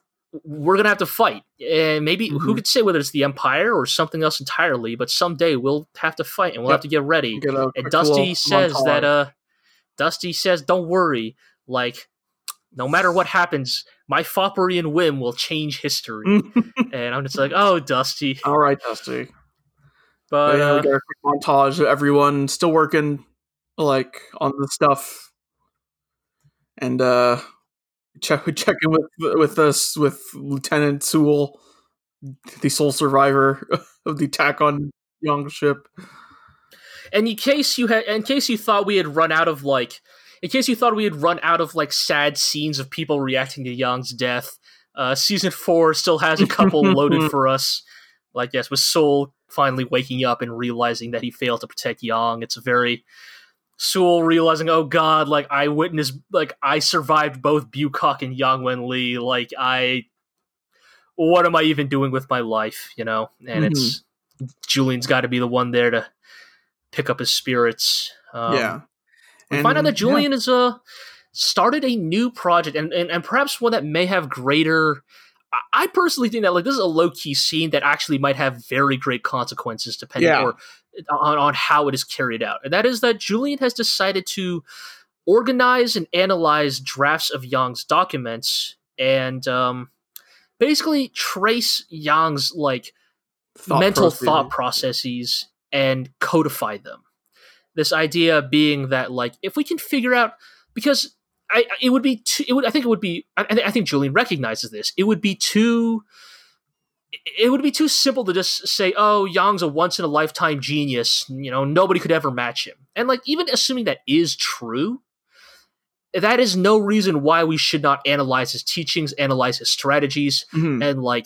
we're going to have to fight. And maybe, mm-hmm. who could say whether it's the Empire or something else entirely, but someday we'll have to fight and we'll yep. have to get ready. Get a, and a Dusty cool says montage. that, uh, Dusty says, don't worry, like, no matter what happens, my foppery and whim will change history. And I'm just like, oh, Dusty. All right, Dusty. But yeah, we got a quick montage of everyone still working, like, on the stuff, and uh, check we check in with with us with Lieutenant Sewell, the sole survivor of the attack on Young's ship. And in case you had, in case you thought we had run out of like, in case you thought we had run out of like sad scenes of people reacting to Young's death, uh, season four still has a couple loaded for us. Like, yes, with Sewell finally waking up and realizing that he failed to protect Yang. It's a very Sewell realizing, oh God, like I witnessed, like I survived both Bucock and Yang Wen-li. Like I, what am I even doing with my life? You know? And mm-hmm. it's, Julian's got to be the one there to pick up his spirits. Um, yeah. And we find out that Julian yeah. is uh, started a new project and, and, and perhaps one that may have greater, I personally think that like this is a low-key scene that actually might have very great consequences depending yeah. or, on, on how it is carried out. And that is that Julian has decided to organize and analyze drafts of Yang's documents and um, basically trace Yang's like thought mental processes. thought processes and codify them. This idea being that like if we can figure out – because – I, it would be too, it would I think it would be I, I think Julian recognizes this. It would be too it would be too simple to just say, "Oh, Yang's a once in a lifetime genius, you know, nobody could ever match him." And like even assuming that is true, that is no reason why we should not analyze his teachings, analyze his strategies mm-hmm. and like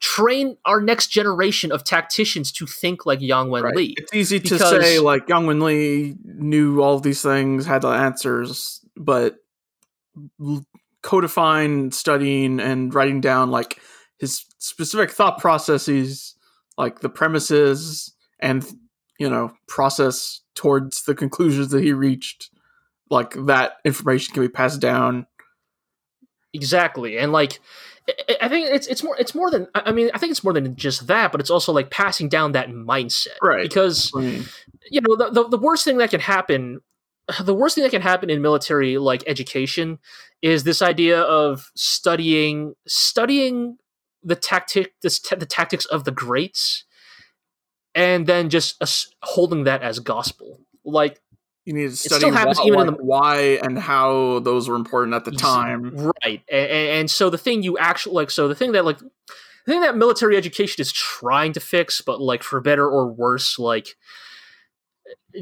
train our next generation of tacticians to think like Yang Wen-li. Right. It's easy to say like Yang Wen-li knew all of these things, had the answers, but codifying, studying, and writing down like his specific thought processes, like the premises and, you know, process towards the conclusions that he reached, like that information can be passed down. Exactly. And like, I think it's it's more it's more than I mean I think it's more than just that, but it's also like passing down that mindset, right? Because mm. you know the, the the worst thing that can happen, the worst thing that can happen in military like education is this idea of studying studying the tactic this t- the tactics of the greats, and then just uh, holding that as gospel. Like you need to study why, even like, in the- why and how those were important at the time, right? And, and so the thing you actually like, so the thing that like, the thing that military education is trying to fix, but like for better or worse, like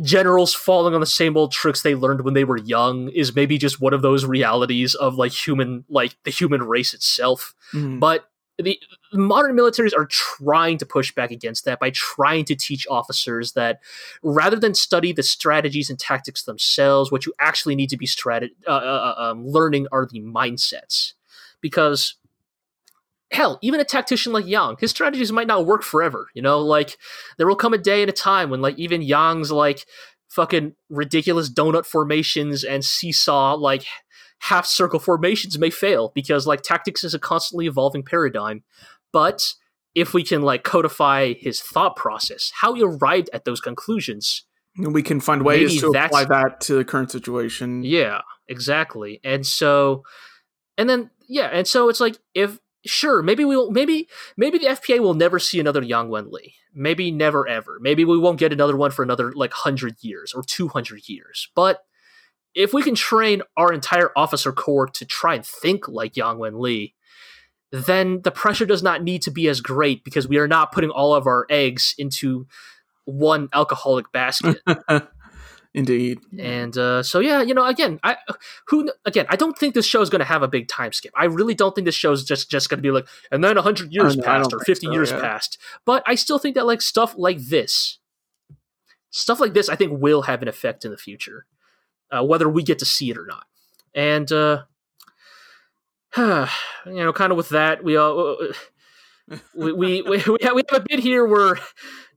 generals falling on the same old tricks they learned when they were young is maybe just one of those realities of like human, like the human race itself, mm. but. The modern militaries are trying to push back against that by trying to teach officers that rather than study the strategies and tactics themselves, what you actually need to be strat- uh, uh, um, learning are the mindsets. Because, hell, even a tactician like Yang, his strategies might not work forever. You know, like, there will come a day and a time when, like, even Yang's, like, fucking ridiculous donut formations and seesaw, like, half circle formations may fail because like tactics is a constantly evolving paradigm. But if we can like codify his thought process, how he arrived at those conclusions, We can find ways Maybe to apply that to the current situation. Yeah, exactly. And so, and then, yeah. And so it's like, if, Sure, maybe we will. Maybe maybe the F P A will never see another Yang Wen-li. Maybe never ever. Maybe we won't get another one for another like hundred years or two hundred years. But if we can train our entire officer corps to try and think like Yang Wen-li, then the pressure does not need to be as great because we are not putting all of our eggs into one alcoholic basket. Indeed. And uh, so, yeah, you know, again, I who again, I don't think this show is going to have a big time skip. I really don't think this show is just, just going to be like, and then one hundred years passed or fifty so, years yeah. passed. But I still think that like stuff like this, stuff like this, I think will have an effect in the future, uh, whether we get to see it or not. And, uh, you know, kind of with that, we all... Uh, we, we we we have a bit here where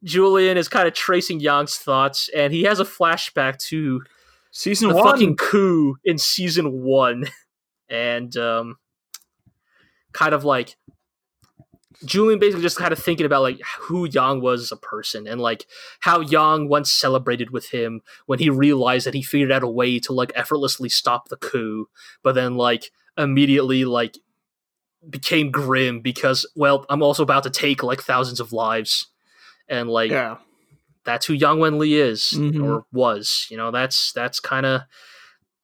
Julian is kind of tracing Yang's thoughts, and he has a flashback to season the one. fucking coup in season one, and um, kind of like Julian basically just kind of thinking about like who Yang was as a person, and like how Yang once celebrated with him when he realized that he figured out a way to like effortlessly stop the coup, but then like immediately like. became grim because, well, I'm also about to take like thousands of lives, and like yeah. that's who Yang Wen-li is mm-hmm. or was. You know, that's that's kind of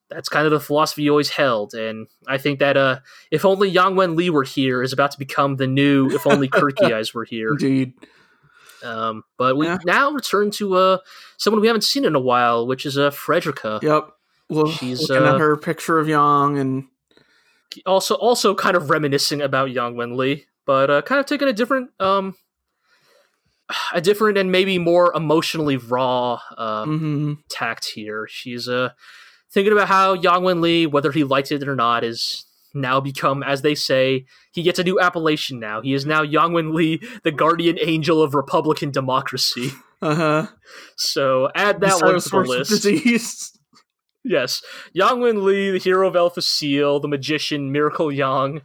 that's kind of the philosophy he always held. And I think that uh, if only Yang Wen-li were here is about to become the new if only Kircheis were here. Indeed. Um, but we yeah. now return to uh someone we haven't seen in a while, which is uh Frederica. Yep. Well, she's looking uh, at her picture of Yang and. Also, also kind of reminiscing about Yang Wen-li, but uh, kind of taking a different, um, a different and maybe more emotionally raw um, mm-hmm. tact here. She's uh, thinking about how Yang Wen-li, whether he liked it or not, is now become, as they say, he gets a new appellation now. He is now Yang Wen-li, the guardian angel of Republican democracy. Uh huh. So add that one to the list. Yes, Yang Wen-li, the hero of Alpha Seal, the magician, Miracle Yang,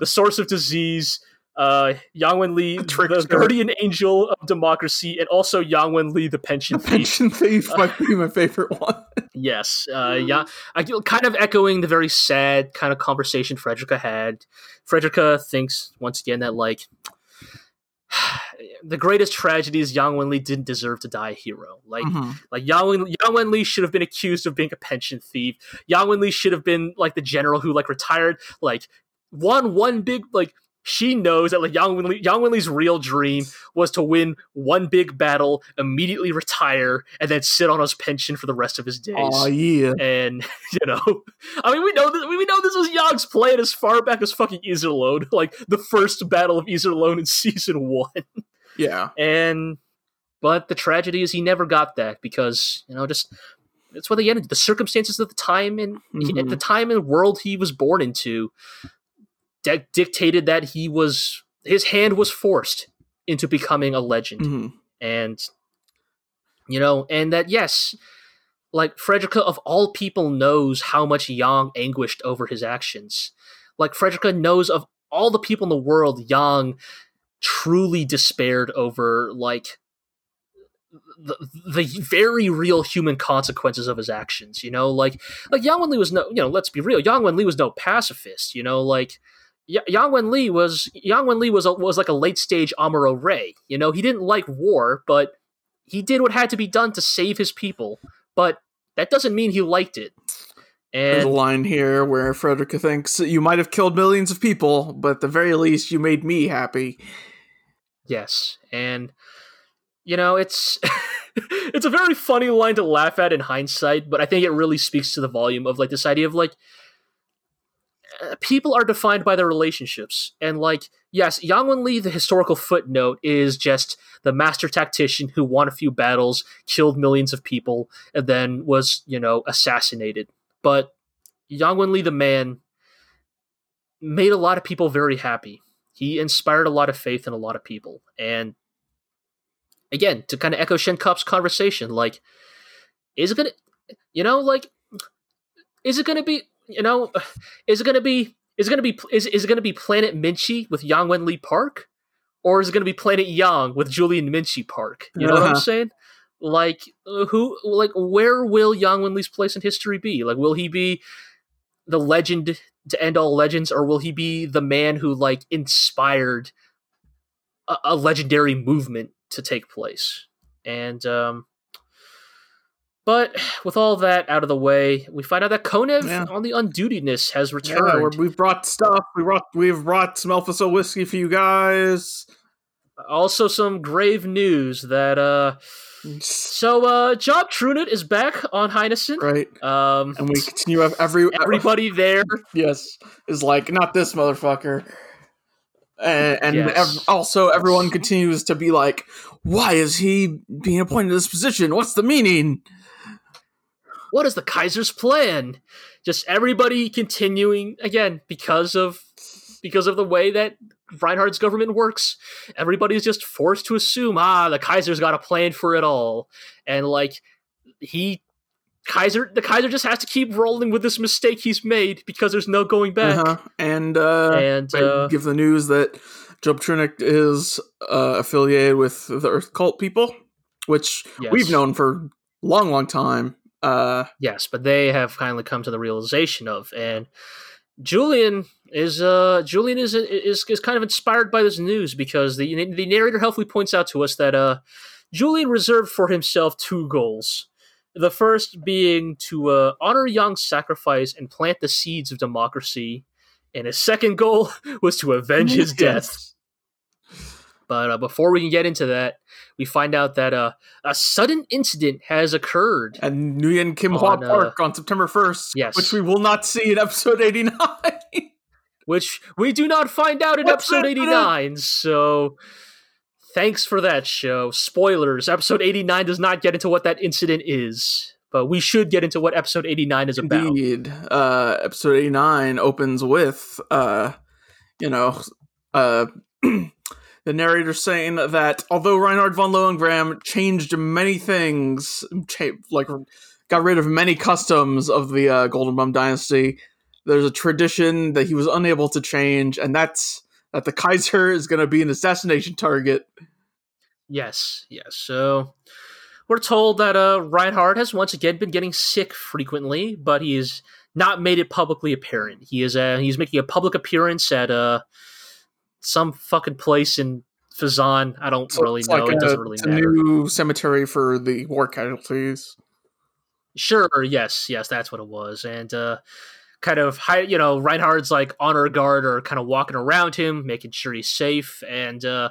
the source of disease, uh, Yang Wen-li, the, the guardian angel of democracy, and also Yang Wen-li, the pension the thief. Pension thief might uh, be my favorite one. Yes, uh, yeah, I, kind of echoing the very sad kind of conversation Frederica had. Frederica thinks, once again, that like... the greatest tragedy is Yang Wen-li didn't deserve to die a hero. Like, mm-hmm. like Yang Wen-li should have been accused of being a pension thief. Yang Wen-li should have been like the general who like retired. Like, one one big like she knows that like Yang Wen-li, Yang Wen-li's real dream was to win one big battle, immediately retire, and then sit on his pension for the rest of his days. Oh yeah, and you know, I mean, we know this, we know this was Yang's plan as far back as fucking Iserlohn, like the first battle of Iserlohn in season one. Yeah, and but the tragedy is he never got that because you know just that's what again the circumstances of the time and mm-hmm. at the time and world he was born into de- dictated that he was his hand was forced into becoming a legend mm-hmm. and you know and that yes like Frederica of all people knows how much Yang anguished over his actions like Frederica knows of all the people in the world Yang. Truly despaired over like the, the very real human consequences of his actions, you know, like, like Yang Wen-li was no, you know, let's be real. Yang Wen-li was no pacifist, you know, like y- Yang Wen-li was, Yang Wen-li was, a, was like a late stage Amuro Ray, you know, he didn't like war, but he did what had to be done to save his people. But that doesn't mean he liked it. And there's a line here where Frederica thinks you might have killed millions of people, but at the very least you made me happy. Yes, and you know it's it's a very funny line to laugh at in hindsight, but I think it really speaks to the volume of like this idea of like uh, people are defined by their relationships, and like yes, Yang Wen-li, the historical footnote, is just the master tactician who won a few battles, killed millions of people, and then was you know assassinated. But Yang Wen-li, the man, made a lot of people very happy. He inspired a lot of faith in a lot of people. And again, to kind of echo Schenkopp's conversation, like, is it going to, you know, like, is it going to be, you know, is it going to be, is it going to be, is, is it going to be Planet Minchie with Yang Wen-li Park? Or is it going to be Planet Yang with Julian Minchie Park? You know uh-huh. what I'm saying? Like who? Like where will Yang Wen-li's place in history be? Like, will he be the legend to end all legends, or will he be the man who like inspired a, a legendary movement to take place? And um, but with all that out of the way, we find out that Konev yeah. on the Undutiedness has returned. Yeah, we've brought stuff. We brought we've brought some Alpha Soul whiskey for you guys. Also, some grave news that uh. So, uh, Job Trünicht is back on Heinessen. Right. Um, and we continue to have every... Everybody there. Yes. Is like, not this motherfucker. And, and yes. ev- also, everyone yes. continues to be like, why is he being appointed to this position? What's the meaning? What is the Kaiser's plan? Just everybody continuing, again, because of because of the way that Reinhardt's government works, everybody's just forced to assume, ah, the Kaiser's got a plan for it all. And like he Kaiser the Kaiser just has to keep rolling with this mistake he's made because there's no going back. Uh-huh. And uh and uh, give the news that Job Trünicht is uh, affiliated with the Earth Cult people, which yes. we've known for a long, long time. Uh yes, but they have finally come to the realization of, and Julian is uh Julian is is is kind of inspired by this news because the the narrator helpfully points out to us that uh Julian reserved for himself two goals. The first being to uh, honor Yang's sacrifice and plant the seeds of democracy, and his second goal was to avenge his death. But uh, before we can get into that, we find out that uh, a sudden incident has occurred at Nguyen Kim Hua on, Park uh, on September first, yes. which we will not see in episode eighty-nine. Which we do not find out in What's episode eighty-nine, it? So thanks for that show. Spoilers, episode eighty-nine does not get into what that incident is, but we should get into what episode eighty-nine is about. Indeed. Uh, episode eighty-nine opens with, uh, you know... Uh, the narrator saying that although Reinhard von Lohengram changed many things, cha- like got rid of many customs of the uh, Golden Bum Dynasty, there's a tradition that he was unable to change, and that's that the Kaiser is going to be an assassination target. Yes, yes. So we're told that uh, Reinhard has once again been getting sick frequently, but he has not made it publicly apparent. He is uh, he's making a public appearance at a. Uh, some fucking place in Fezzan. I don't so really know. Like a, it doesn't really it's matter. It's a new cemetery for the war casualties. Sure. Yes. Yes. That's what it was. And uh, kind of, high, you know, Reinhardt's like honor guard are kind of walking around him, making sure he's safe. And uh,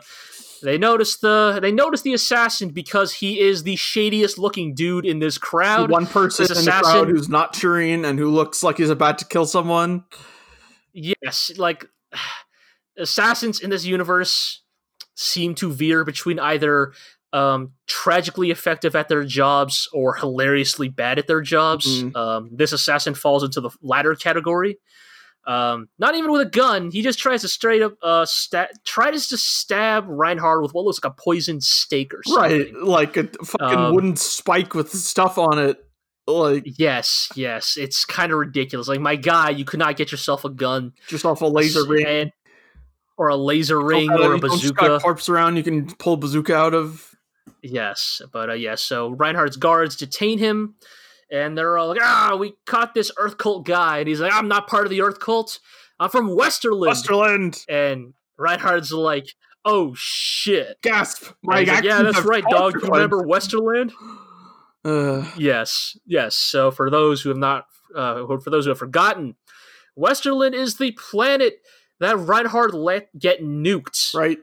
they notice the they notice the assassin because he is the shadiest looking dude in this crowd. The one person this in assassin, the crowd who's not cheering and who looks like he's about to kill someone. Yes. Like... Assassins in this universe seem to veer between either um, tragically effective at their jobs or hilariously bad at their jobs. Mm-hmm. Um, this assassin falls into the latter category. Um, not even with a gun, he just tries to straight up uh, stab, tries to stab Reinhard with what looks like a poisoned stake or something. Right, like a fucking um, wooden spike with stuff on it. Like yes, yes, it's kind of ridiculous. Like my guy, you could not get yourself a gun, just off a laser ring. And, Or a laser ring, oh, or a bazooka. Just got a corpse around, you can pull a bazooka out of. Yes, but uh, yes. Yeah, so Reinhardt's guards detain him, and they're all like, "Ah, we caught this Earth Cult guy," and he's like, "I'm not part of the Earth Cult. I'm from Westerland." Westerland, and Reinhardt's like, "Oh shit!" Gasp! My like, yeah, that's right, dog. You remember Westerland? Uh, yes, yes. So for those who have not, uh, for those who have forgotten, Westerland is the planet that Reinhard let get nuked. Right.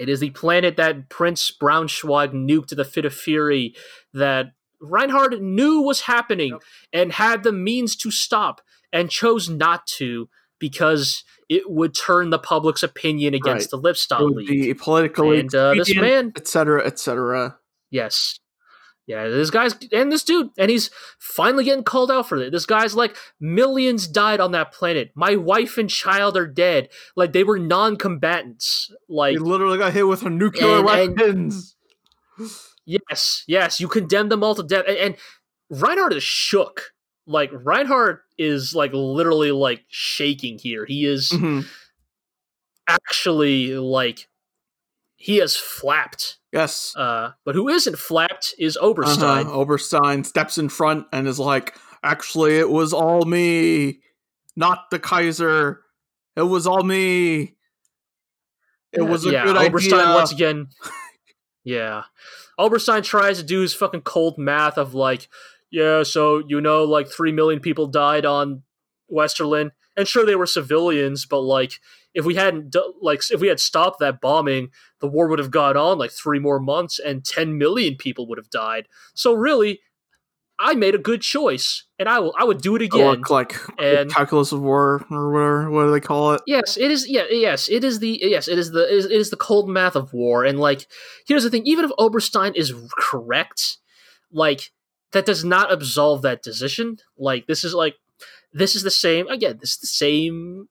It is the planet that Prince Braunschweig nuked to the fit of fury that Reinhard knew was happening yep. and had the means to stop and chose not to because it would turn the public's opinion against right. the Lipstadt it would League. Be politically and uh, this man, et cetera, et cetera. Yes. Yeah, this guy's and this dude, and he's finally getting called out for it. This guy's like, millions died on that planet. My wife and child are dead. Like they were non-combatants. Like they literally got hit with nuclear and, weapons. And, yes, yes, you condemn them all to death. And, and Reinhard is shook. Like Reinhard is like literally like shaking here. He is mm-hmm. actually like he has flapped. Yes. Uh, but who isn't flapped is Oberstein. Uh-huh. Oberstein steps in front and is like, actually, it was all me. Not the Kaiser. It was all me. It yeah, was a yeah, good Oberstein idea. Once again. Yeah. Oberstein tries to do his fucking cold math of like, yeah, so, you know, like three million people died on Westerland. And sure, they were civilians, but like, if we hadn't, like, if we had stopped that bombing, the war would have gone on like three more months and ten million people would have died. So really, I made a good choice, and I will. I would do it again. Look, like and, calculus of war, or whatever. What do they call it? Yes, it is. Yeah, yes, it is the. Yes, it is the. It is, it is the cold math of war. And like, here's the thing: even if Oberstein is correct, like that does not absolve that decision. Like this is like, this is the same. Again, this is the same.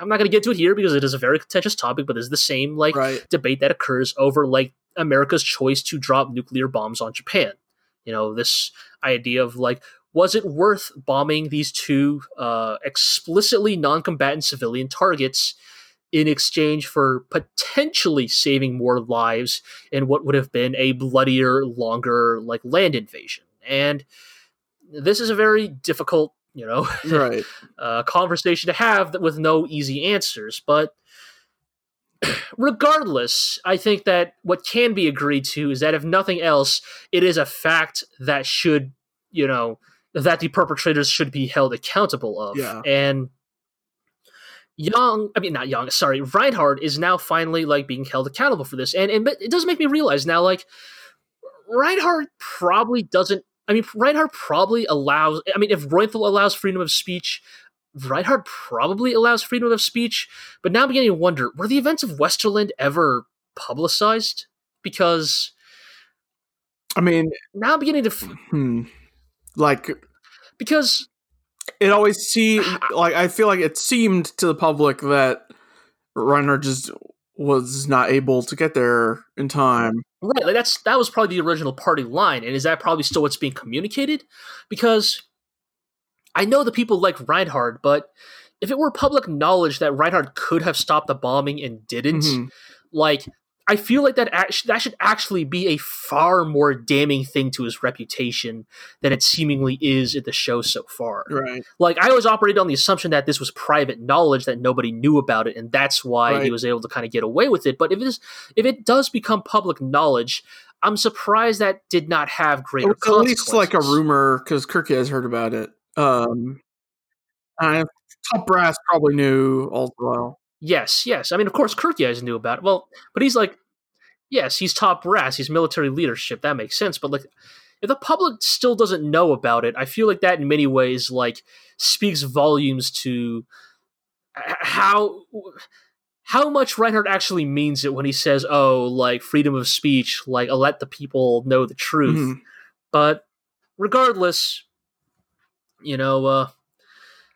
I'm not going to get to it here because it is a very contentious topic, but it's the same like right. debate that occurs over like America's choice to drop nuclear bombs on Japan. You know, this idea of like, was it worth bombing these two uh, explicitly non-combatant civilian targets in exchange for potentially saving more lives in what would have been a bloodier, longer like land invasion? And this is a very difficult, you know, right. uh, conversation to have with no easy answers. But regardless, I think that what can be agreed to is that if nothing else, it is a fact that should, you know, that the perpetrators should be held accountable of. Yeah. And Yang, I mean, not Yang, sorry, Reinhard is now finally like being held accountable for this. And, and it does make me realize now, like, Reinhard probably doesn't, I mean, Reinhard probably allows, I mean, if Reuenthal allows freedom of speech, Reinhard probably allows freedom of speech, but now I'm beginning to wonder, were the events of Westerland ever publicized? Because, I mean, now I'm beginning to f- hmm. like because it always seemed like I feel like it seemed to the public that Reinhard just was not able to get there in time. Right, like that's that was probably the original party line, and is that probably still what's being communicated? Because I know the people like Reinhard, but if it were public knowledge that Reinhard could have stopped the bombing and didn't, mm-hmm. like, I feel like that act- that should actually be a far more damning thing to his reputation than it seemingly is at the show so far. Right. Like, I always operated on the assumption that this was private knowledge, that nobody knew about it, and that's why right. he was able to kind of get away with it. But if it is, if it does become public knowledge, I'm surprised that did not have greater consequences. At least like a rumor, because Kircheis has heard about it. Um, I, top brass probably knew all the while. Yes, yes. I mean, of course, Kircheis knew about it. Well, but he's like, yes, he's top brass. He's military leadership. That makes sense. But like, if the public still doesn't know about it, I feel like that in many ways like speaks volumes to how how much Reinhard actually means it when he says, "Oh, like freedom of speech, like let the people know the truth." Mm-hmm. But regardless. You know, uh,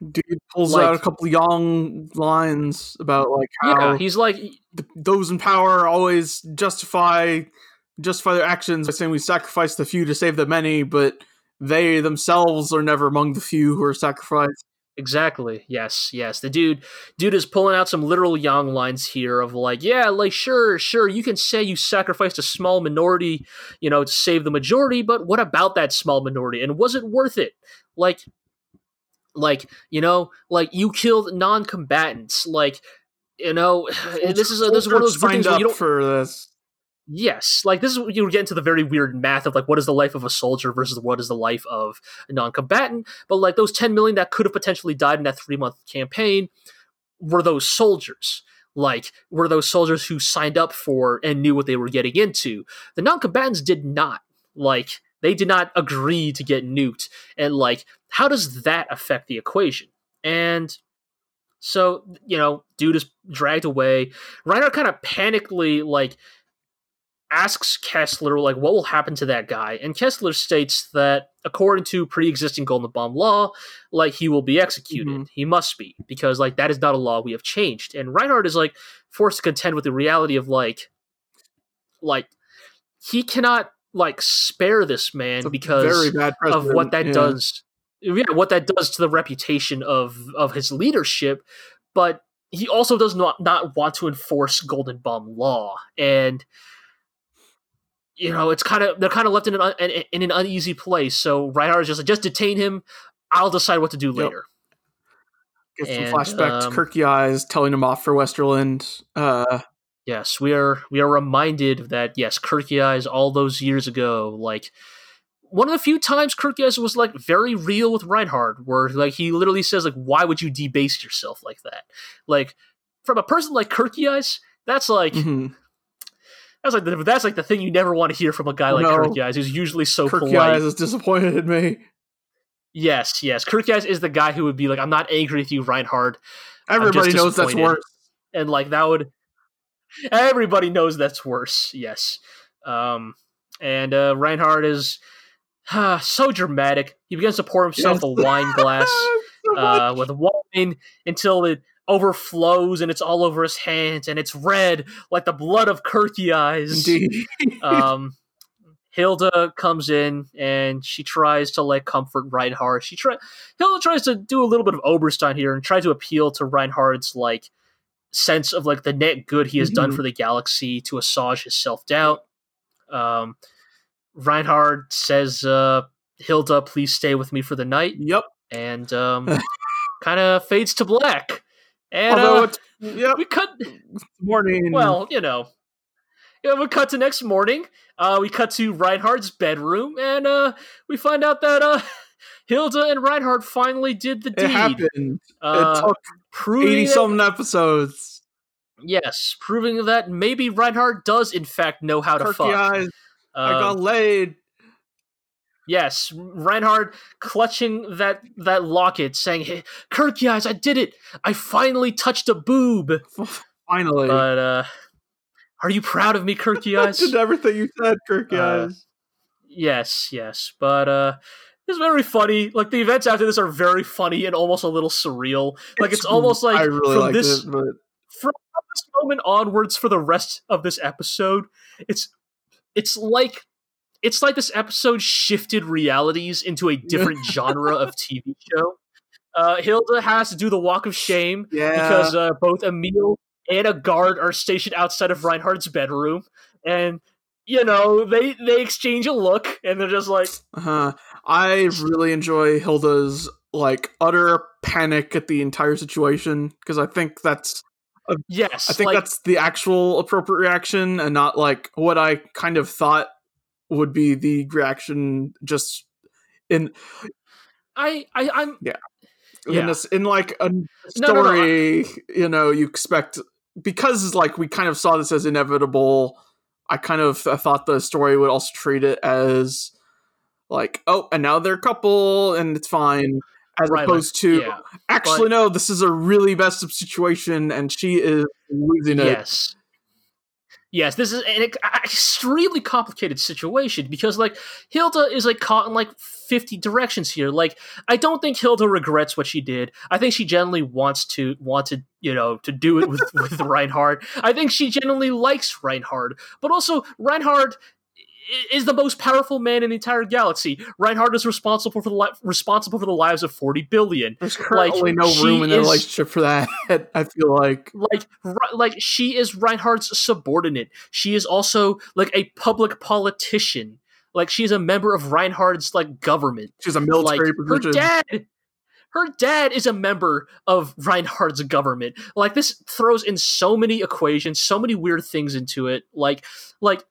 dude pulls like, out a couple of young lines about like how yeah, he's like th- those in power always justify justify their actions by saying we sacrifice the few to save the many, but they themselves are never among the few who are sacrificed. Exactly. Yes. Yes. The dude, dude is pulling out some literal Yang lines here of like, yeah, like sure, sure, you can say you sacrificed a small minority, you know, to save the majority, but what about that small minority? And was it worth it? Like, like you know, like you killed non-combatants. Like, you know, this is a, this is one of those things where you don't for this. Yes, like this is you know, get into the very weird math of like what is the life of a soldier versus what is the life of a non-combatant. But like those ten million that could have potentially died in that three-month campaign were those soldiers. Like were those soldiers who signed up for and knew what they were getting into. The non-combatants did not. Like they did not agree to get nuked. And like how does that affect the equation? And so you know, dude is dragged away. Reinhard kind of panically like. Asks Kessler, like, what will happen to that guy? And Kessler states that, according to pre-existing Golden Bomb law, like, he will be executed. Mm-hmm. He must be, because, like, that is not a law we have changed. And Reinhard is, like, forced to contend with the reality of, like, like, he cannot, like, spare this man because of what that yeah. does, yeah, what that does to the reputation of, of his leadership, but he also does not, not want to enforce Golden Bomb law. And you know, it's kind of they're kind of left in an un, in an uneasy place. So Reinhard is just like, just detain him. I'll decide what to do later. Yep. Get some flashback um, to Kircheis telling him off for Westerland. Uh, yes, we are we are reminded that yes, Kircheis all those years ago, like one of the few times Kircheis was like very real with Reinhard, where like he literally says like, "Why would you debase yourself like that?" Like from a person like Kircheis, that's like. Mm-hmm. That's like the, that's like the thing you never want to hear from a guy like no. Kircheis, who's usually so Kircheis polite. Kircheis is disappointed in me. Yes, yes. Kircheis is the guy who would be like, "I'm not angry with you, Reinhard. Everybody knows that's worse." And like that would, everybody knows that's worse. Yes. Um, and uh, Reinhard is uh, so dramatic. He begins to pour himself yes. a wine glass so uh, with wine until it overflows and it's all over his hands and it's red like the blood of Kircheis. Indeed. um, Hilda comes in and she tries to like comfort Reinhard. She try Hilda tries to do a little bit of Oberstein here and try to appeal to Reinhard's like sense of like the net good he has mm-hmm. done for the galaxy to assuage his self doubt. Um, Reinhard says, uh, "Hilda, please stay with me for the night." Yep, and um, kind of fades to black. And Although uh, it's, yep. we cut morning. Well, you know, you know, we cut to next morning. Uh, we cut to Reinhard's bedroom, and uh, we find out that uh, Hilda and Reinhard finally did the it deed. Happened. Uh, it took eighty something episodes. Yes, proving that maybe Reinhard does in fact know how Kircheis, to fuck. Eyes. Uh, I got laid. Yes, Reinhard clutching that, that locket, saying, "Hey, Kircheis, I did it! I finally touched a boob." Finally, but uh, are you proud of me, Kircheis? I did everything you said, Kircheis. Uh, yes, yes, but uh, it's very funny. Like the events after this are very funny and almost a little surreal. Like it's, it's almost like I really from this it, but... from this moment onwards for the rest of this episode, it's it's like. It's like this episode shifted realities into a different genre of T V show. Uh, Hilda has to do the walk of shame yeah. because uh, both Emil and a guard are stationed outside of Reinhard's bedroom. And, you know, they, they exchange a look and they're just like... Uh-huh. I really enjoy Hilda's, like, utter panic at the entire situation because I think that's... A, yes. I think like, that's the actual appropriate reaction and not, like, what I kind of thought would be the reaction just in I, I I'm yeah in yeah. this in like a story no, no, no, I, you know you expect because like we kind of saw this as inevitable. I kind of I thought the story would also treat it as like oh and now they're a couple and it's fine as right, opposed like, to yeah. actually but, no this is a really messed up situation and she is losing yes. it. Yes. Yes, this is an extremely complicated situation because, like, Hilda is, like, caught in, like, fifty directions here. Like, I don't think Hilda regrets what she did. I think she generally wants to, wanted, you know, to do it with, with Reinhard. I think she generally likes Reinhard. But also, Reinhard is the most powerful man in the entire galaxy. Reinhard is responsible for the li- responsible for the lives of forty billion. There's currently like, no room in their is, relationship for that, I feel like. Like, like she is Reinhard's subordinate. She is also, like, a public politician. Like, she's a member of Reinhard's, like, government. She's a military like, her dad, her dad is a member of Reinhard's government. Like, this throws in so many equations, so many weird things into it. Like, like,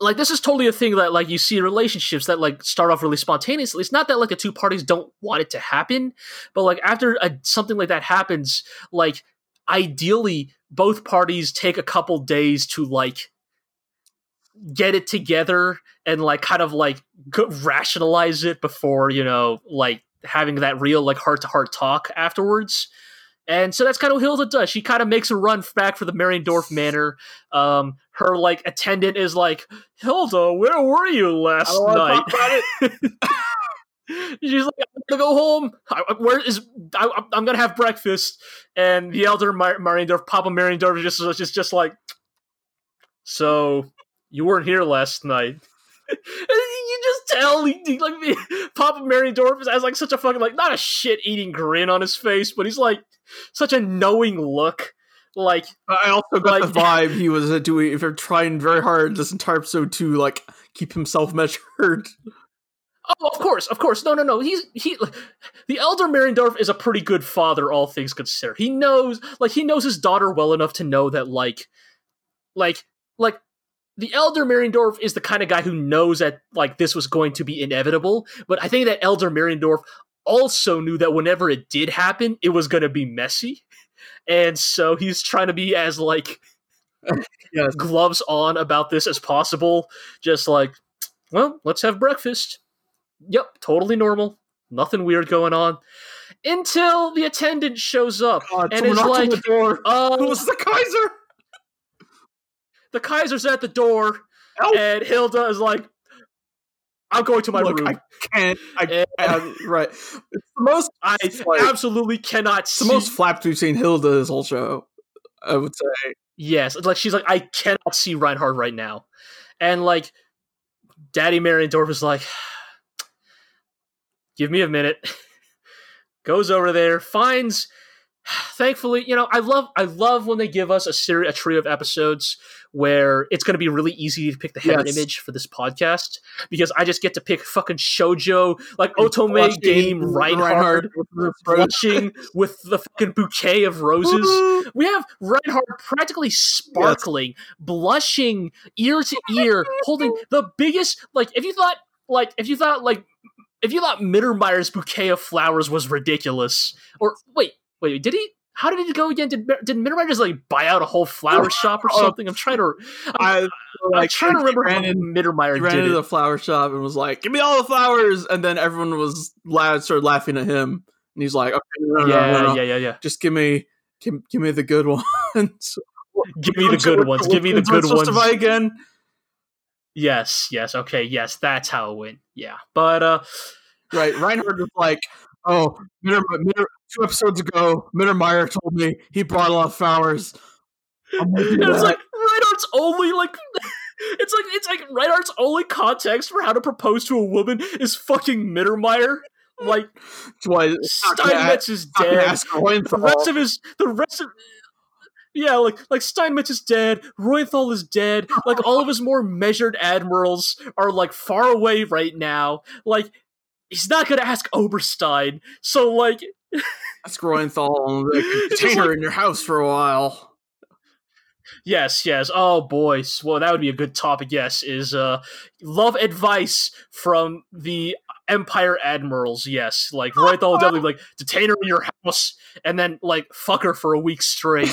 Like, this is totally a thing that, like, you see relationships that, like, start off really spontaneously. It's not that, like, the two parties don't want it to happen, but, like, after a, something like that happens, like, ideally, both parties take a couple days to, like, get it together and, like, kind of, like, go- rationalize it before, you know, like, having that real, like, heart-to-heart talk afterwards. And so that's kind of what Hilda does. She kind of makes a run back for the Mariendorf Manor. Um, her, like, attendant is like, "Hilda, where were you last night?" She's like, "I'm gonna go home. I, where is? I, I'm gonna have breakfast." And the elder Mar- Mariendorf, Papa Mariendorf, is just, just, just like, "So you weren't here last night." You just tell he, like Papa Mariendorf has like such a fucking like not a shit eating grin on his face, but he's like such a knowing look. Like, I also got like, the vibe he was doing, if you're trying very hard this entire episode to like keep himself measured. Oh, of course, of course. No, no, no. He's he. The elder Mariendorf is a pretty good father, all things considered. He knows, like, he knows his daughter well enough to know that, like, like, like, the elder Mariendorf is the kind of guy who knows that, like, this was going to be inevitable. But I think that elder Mariendorf also knew that whenever it did happen, it was going to be messy, and so he's trying to be as like yes. gloves on about this as possible. Just like, well, let's have breakfast. Yep, totally normal. Nothing weird going on. Until the attendant shows up God, and is like, the door. Um, "Who was the Kaiser?" The Kaiser's at the door, Help. and Hilda is like, "I'm going to my Look, room." I can't. I and, can't. Right. It's the most. I like, absolutely cannot. It's see. The most flapped we've seen Hilda this whole show, I would say. Yes, like she's like, "I cannot see Reinhard right now," and like, Daddy Mariendorf is like, give me a minute. Goes over there, finds. Thankfully, you know, I love, I love when they give us a series, a trio of episodes where it's going to be really easy to pick the head yes. image for this podcast because I just get to pick fucking shoujo like Otome Flushing, Game Reinhard, Reinhard Flushing with the fucking bouquet of roses. We have Reinhard practically sparkling, yes. blushing ear to ear, holding the biggest. Like, if you thought, like, if you thought, like. If you thought Mittermeyer's bouquet of flowers was ridiculous, or wait, wait, did he? How did it go again? Did did Mittermeyer just like buy out a whole flower shop or something? I'm trying to, I'm, I, like, I'm trying to remember how Mittermeyer did it. Ran into the flower shop and was like, "Give me all the flowers!" And then everyone was loud, started laughing at him, and he's like, "Okay, no, no, yeah, no, no, yeah, yeah, yeah, just give me, give, give me the good ones, give me the good ones, give me the good ones." To buy again. Yes, yes, okay, yes, that's how it went, yeah. But, uh... Right, Reinhard was like, oh, Mitter, Mitter, two episodes ago, Mittermeyer told me he brought a lot of flowers. And it's like, Reinhardt's only, like... it's like, it's like, Reinhardt's only context for how to propose to a woman is fucking Mittermeyer. Like, Steinmetz is dead. The rest of his... The rest of... Yeah, like like Steinmetz is dead, Reuenthal is dead, like all of his more measured admirals are like far away right now. Like he's not gonna ask Oberstein, so like ask Reuenthal like, contain her like, in your house for a while. Yes, yes. Oh boy. Well, that would be a good topic, yes, is uh love advice from the Empire admirals, yes. Like Reuenthal definitely like detain her in your house and then like fuck her for a week straight.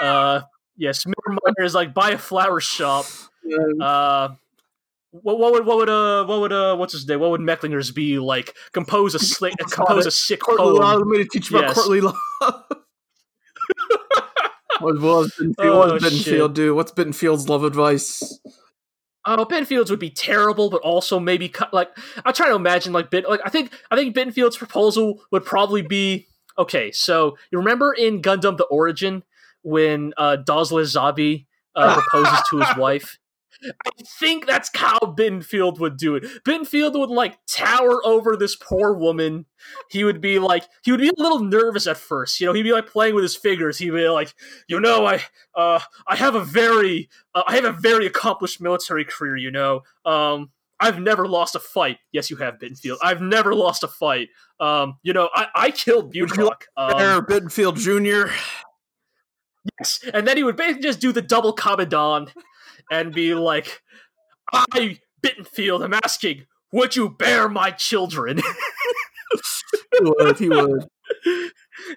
Uh, yes, Mittermeyer is like buy a flower shop. Uh, what, what would what would uh what would uh what's his name? What would Mecklinger's be like? Compose a slick, compose a sick poem. Love. I'm going to teach you yes. about courtly love. what, what does Bittenfield, oh, Bittenfield do? What's Bittenfield's love advice? Oh, uh, Bittenfield's would be terrible, but also maybe cu- like I try to imagine like Bit like I think I think Bittenfield's proposal would probably be okay. So you remember in Gundam: The Origin. When uh, Dazzler Zabi uh, proposes to his wife. I think that's how Bittenfeld would do it. Bittenfeld would, like, tower over this poor woman. He would be, like, he would be a little nervous at first. You know, he'd be, like, playing with his fingers. He'd be like, you know, I uh, I have a very, uh, I have a very accomplished military career, you know. Um, I've never lost a fight. Yes, you have, Bittenfeld. I've never lost a fight. Um, you know, I, I killed Bucock. Um, Bittenfeld Junior Yes, and then he would basically just do the double commandant and be like, I, Bittenfeld, am asking, would you bear my children? He would, he would.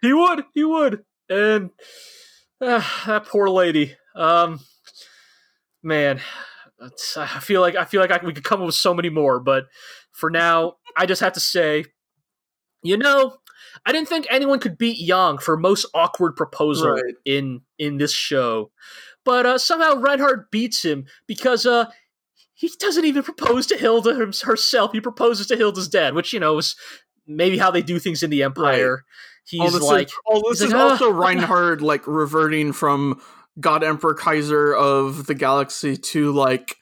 He would, he would. And uh, that poor lady. Um, man, I feel like I feel like I, we could come up with so many more, but for now, I just have to say, you know, I didn't think anyone could beat Yang for most awkward proposal right. in in this show. But uh, somehow Reinhard beats him because uh, he doesn't even propose to Hilda herself. He proposes to Hilda's dad, which, you know, is maybe how they do things in the Empire. Right. He's all this like... Is, all this is like, also uh, Reinhard, like, reverting from God Emperor Kaiser of the Galaxy to, like,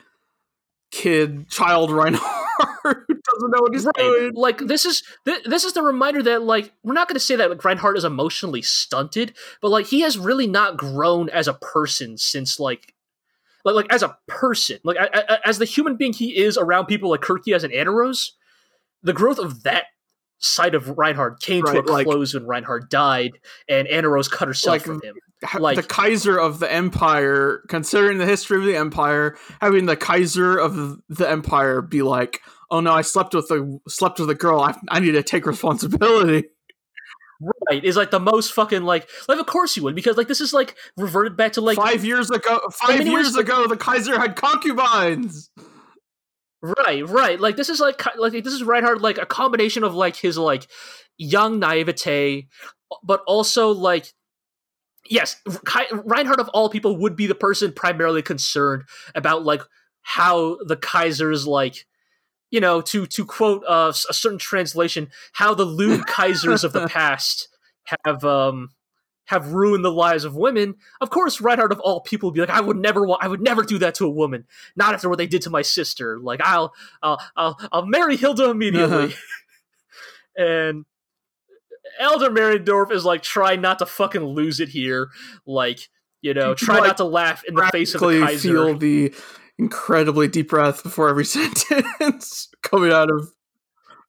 kid, child Reinhard. star who doesn't know what he's right. doing. Like, this is th- this is the reminder that, like, we're not going to say that like, Reinhard is emotionally stunted, but, like, he has really not grown as a person since, like, like, like as a person. Like, I, I, as the human being he is around people like Kircheis and Aneros, the growth of that side of Reinhard came right, to a like, close when Reinhard died and Aneros cut herself like, from him. Like, the Kaiser of the Empire, considering the history of the Empire, having the Kaiser of the Empire be like, "Oh no, I slept with a slept with a girl. I, I need to take responsibility." Right, is like the most fucking like. Like, of course you would, because like this is like reverted back to like five years ago. Five years ago, the Kaiser had concubines. Right, right. Like this is like like this is Reinhard like a combination of like his like young naivete, but also like. Yes, Reinhard of all people would be the person primarily concerned about like how the Kaiser's like, you know, to to quote uh, a certain translation, how the lewd Kaisers of the past have um have ruined the lives of women. Of course, Reinhard of all people would be like, I would never, wa- I would never do that to a woman. Not after what they did to my sister. Like I'll, I'll, I'll, I'll marry Hilda immediately, uh-huh. and. Elder Mariendorf is like, try not to fucking lose it here. Like, you know, try like, not to laugh in the face of the Kaiser. Feel the incredibly deep breath before every sentence coming out of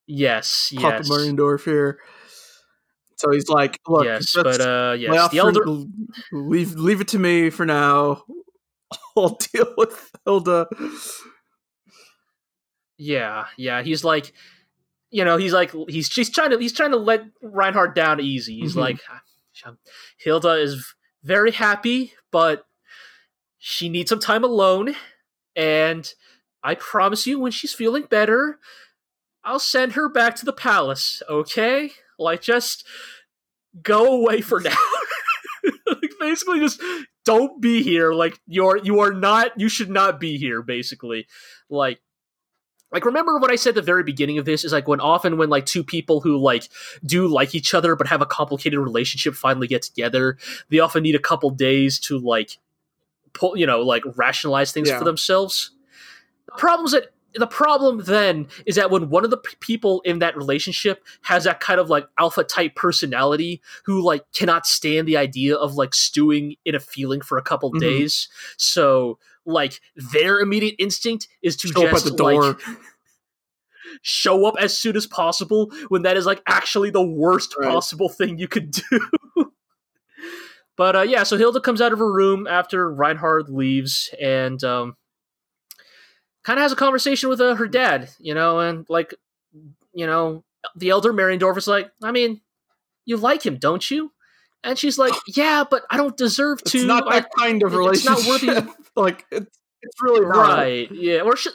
yes, Papa yes. Mariendorf here. So he's like, look, yes, but uh, yes, the elder, for, leave, leave it to me for now. I'll deal with Hilda. Yeah, yeah, he's like. You know, he's like he's just trying to he's trying to let Reinhard down easy. He's mm-hmm. like, Hilda is very happy, but she needs some time alone. And I promise you, when she's feeling better, I'll send her back to the palace. Okay, like just go away for now. Like, basically, just don't be here. Like you're you are not you should not be here. Basically, like. Like, remember what I said at the very beginning of this is, like, when often when, like, two people who, like, do like each other but have a complicated relationship finally get together, they often need a couple days to, like, pull, you know, like, rationalize things yeah. for themselves. The problem's that, the problem then is that when one of the p- people in that relationship has that kind of, like, alpha-type personality who, like, cannot stand the idea of, like, stewing in a feeling for a couple mm-hmm. days, so... Like, their immediate instinct is to show just, up at the door. Like, show up as soon as possible when that is, like, actually the worst right. possible thing you could do. But, uh, yeah, so Hilda comes out of her room after Reinhard leaves and um, kind of has a conversation with uh, her dad, you know, and, like, you know, the elder Mariendorf is like, I mean, you like him, don't you? And she's like, yeah, but I don't deserve to. It's not that I, kind of relationship. It's not worthy. Like, it's, it's really wrong. Right, yeah. Or she,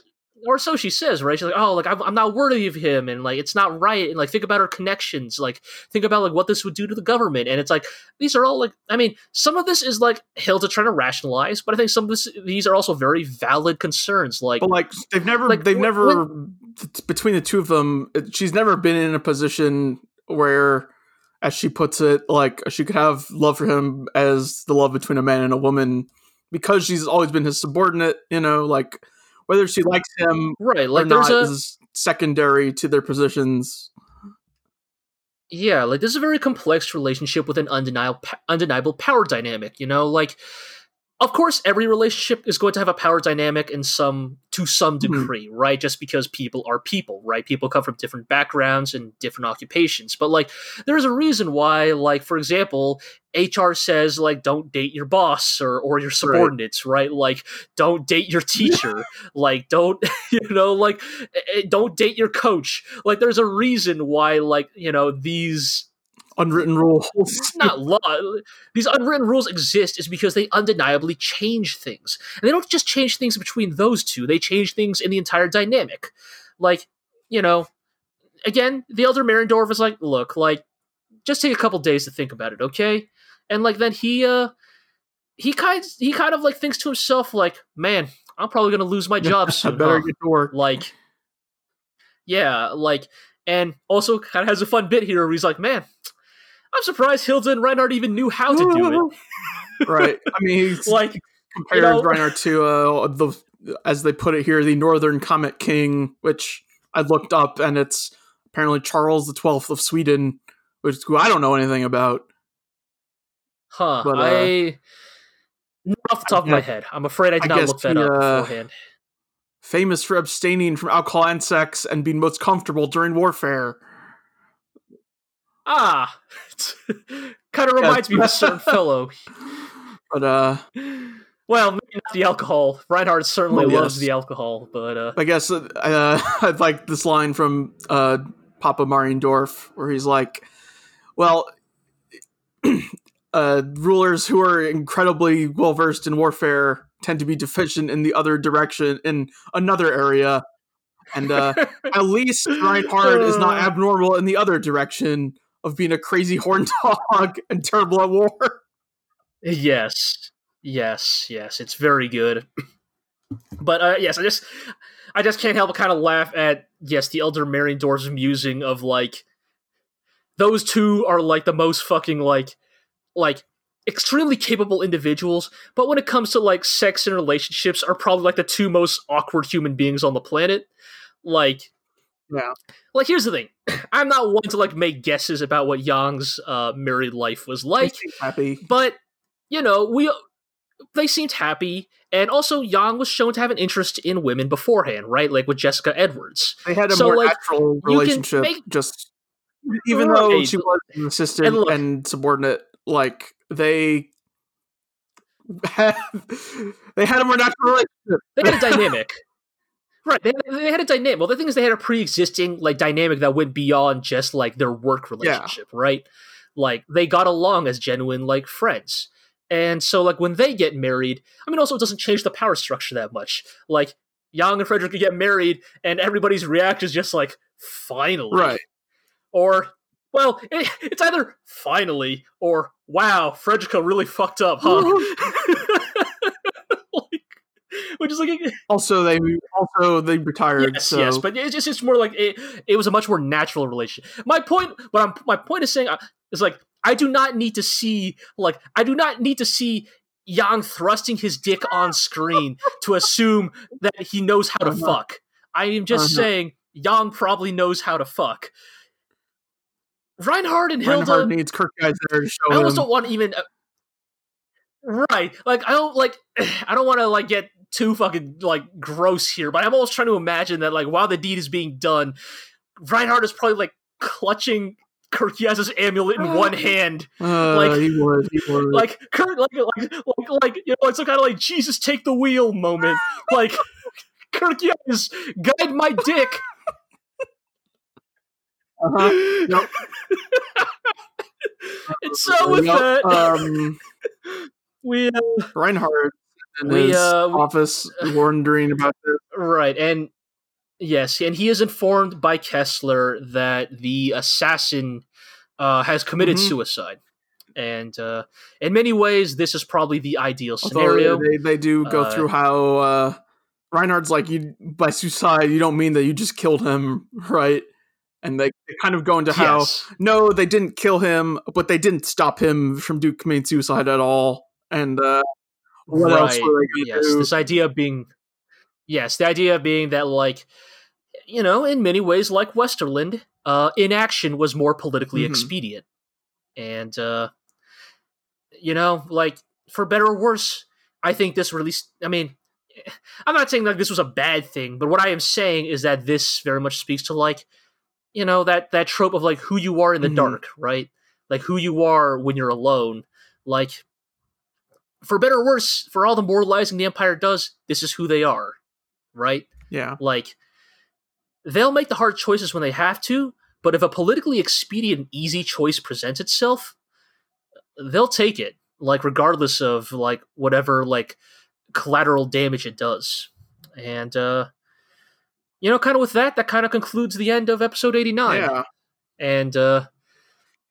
or so she says, right? She's like, oh, like, I'm, I'm not worthy of him. And, like, it's not right. And, like, think about her connections. Like, think about, like, what this would do to the government. And it's like, these are all, like, I mean, some of this is, like, Hilda trying to rationalize. But I think some of this, these are also very valid concerns. Like, but, like they've never, like, they've when, never, when, between the two of them, she's never been in a position where... As she puts it, like, she could have love for him as the love between a man and a woman because she's always been his subordinate, you know, like, whether she likes him right, like, or not a, is secondary to their positions. Yeah, like, this is a very complex relationship with an undeniable, undeniable power dynamic, you know? Like, of course, every relationship is going to have a power dynamic in some to some degree, mm-hmm. right? Just because people are people, right? People come from different backgrounds and different occupations. But, like, there's a reason why, like, for example, H R says, like, don't date your boss or, or your subordinates, right. right? Like, don't date your teacher. Like, don't, you know, like, don't date your coach. Like, there's a reason why, like, you know, these... Unwritten rules. It's not law. These unwritten rules exist is because they undeniably change things. And they don't just change things between those two. They change things in the entire dynamic. Like, you know, again, the elder Mariendorf is like, look, like, just take a couple days to think about it, okay? And, like, then he, uh, he kind, he kind of, like, thinks to himself, like, man, I'm probably going to lose my job soon. I better huh? get to work. Like, yeah, like, and also kind of has a fun bit here where he's like, man, I'm surprised Hilda and Reinhard even knew how to do it. Right. I mean, he's like compared you know, Reinhard to uh, the, as they put it here, the Northern Comet King, which I looked up, and it's apparently Charles the Twelfth of Sweden, which who I don't know anything about. Huh. But, uh, I not off the top I, of my head. I'm afraid I did I not look that he, up uh, beforehand. Famous for abstaining from alcohol and sex and being most comfortable during warfare. Ah, kind of reminds yeah. me of a certain fellow. But uh, well, maybe not the alcohol. Reinhard certainly well, loves yes. the alcohol, but uh, I guess uh, I like this line from uh Papa Mariendorf where he's like, "Well, uh, rulers who are incredibly well versed in warfare tend to be deficient in the other direction in another area, and uh, at least Reinhard uh... is not abnormal in the other direction." Of being a crazy horn dog and terrible at war. Yes, yes, yes. It's very good. But uh, yes, I just, I just can't help but kind of laugh at yes, the Elder Mariendorf's musing of like, those two are like the most fucking like, like extremely capable individuals. But when it comes to like sex and relationships, are probably like the two most awkward human beings on the planet. Like. Yeah. Like, here's the thing. I'm not one to, like, make guesses about what Yang's uh, married life was like. They seemed happy. But, you know, we they seemed happy. And also, Yang was shown to have an interest in women beforehand, right? Like, with Jessica Edwards. They had a so, more like, natural relationship, make, just even right. though she was an assistant and, look, and subordinate, like, they had, they had a more natural relationship. They had a dynamic. Right, they, they had a dynamic. Well, the thing is, they had a pre-existing like dynamic that went beyond just like their work relationship, yeah. right? Like they got along as genuine like friends, and so like when they get married, I mean, also it doesn't change the power structure that much. Like Yang and Frederica get married, and everybody's reaction is just like finally, right? Or well, it, it's either finally or wow, Frederica really fucked up, huh? Which is like also they also they retired. Yes, so. yes, but it's just it's more like it. It was a much more natural relationship. My point, but I'm my point is saying is like I do not need to see like I do not need to see Yang thrusting his dick on screen to assume that he knows how to uh-huh. fuck. I am just uh-huh. saying Yang probably knows how to fuck. Reinhard and Hilda Reinhard needs Kircheis there to show. I almost him. don't want to even. Uh, Right, like I don't like, I don't want to like get too fucking like gross here, but I'm always trying to imagine that like while the deed is being done, Reinhard is probably like clutching Kircheis's amulet in one hand, uh, like he was, he was. like Kurt, like like like, like you know, it's some kind of like Jesus take the wheel moment, like Kircheis guide my dick. Uh huh. Nope. And so with nope. that. Um... We uh, Reinhard in we, his uh, office wondering about this. Right, and yes, and he is informed by Kessler that the assassin uh, has committed mm-hmm. suicide. And uh, in many ways, this is probably the ideal scenario. They, they do go uh, through how uh, Reinhard's like, you by suicide, you don't mean that you just killed him, right? And they kind of go into how, yes. no, they didn't kill him, but they didn't stop him from do, committing suicide at all. And uh, what right. else were they going to yes. do? This idea being, yes, the idea being that, like, you know, in many ways, like Westerland, uh, inaction was more politically mm-hmm. expedient. And, uh, you know, like, for better or worse, I think this release, I mean, I'm not saying that this was a bad thing, but what I am saying is that this very much speaks to, like, you know, that, that trope of, like, who you are in the mm-hmm. dark, right? Like, who you are when you're alone. Like, for better or worse, for all the moralizing the Empire does, this is who they are, right? Yeah. Like, they'll make the hard choices when they have to, but if a politically expedient, easy choice presents itself, they'll take it, like, regardless of, like, whatever, like, collateral damage it does. And, uh... you know, kind of with that, that kind of concludes the end of episode eighty-nine. Yeah. And uh,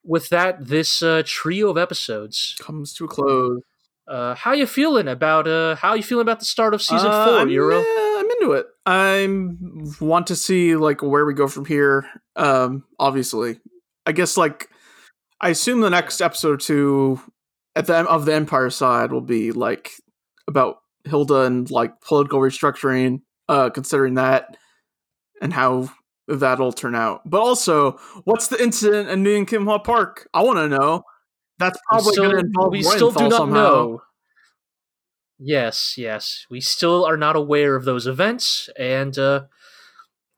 with that, this uh, trio of episodes comes to a close. Uh, how you feeling about uh, how you feeling about the start of season uh, four, I'm, Euro? Yeah, I'm into it. I want to see like where we go from here. Um, obviously, I guess like I assume the next episode or two at the of the Empire side will be like about Hilda and like political restructuring. Uh, considering that. And how that'll turn out. But also, what's the incident in New Kim Hua Park? I want to know. That's probably going to involve we still do not somehow. know. Yes, yes, we still are not aware of those events, and uh,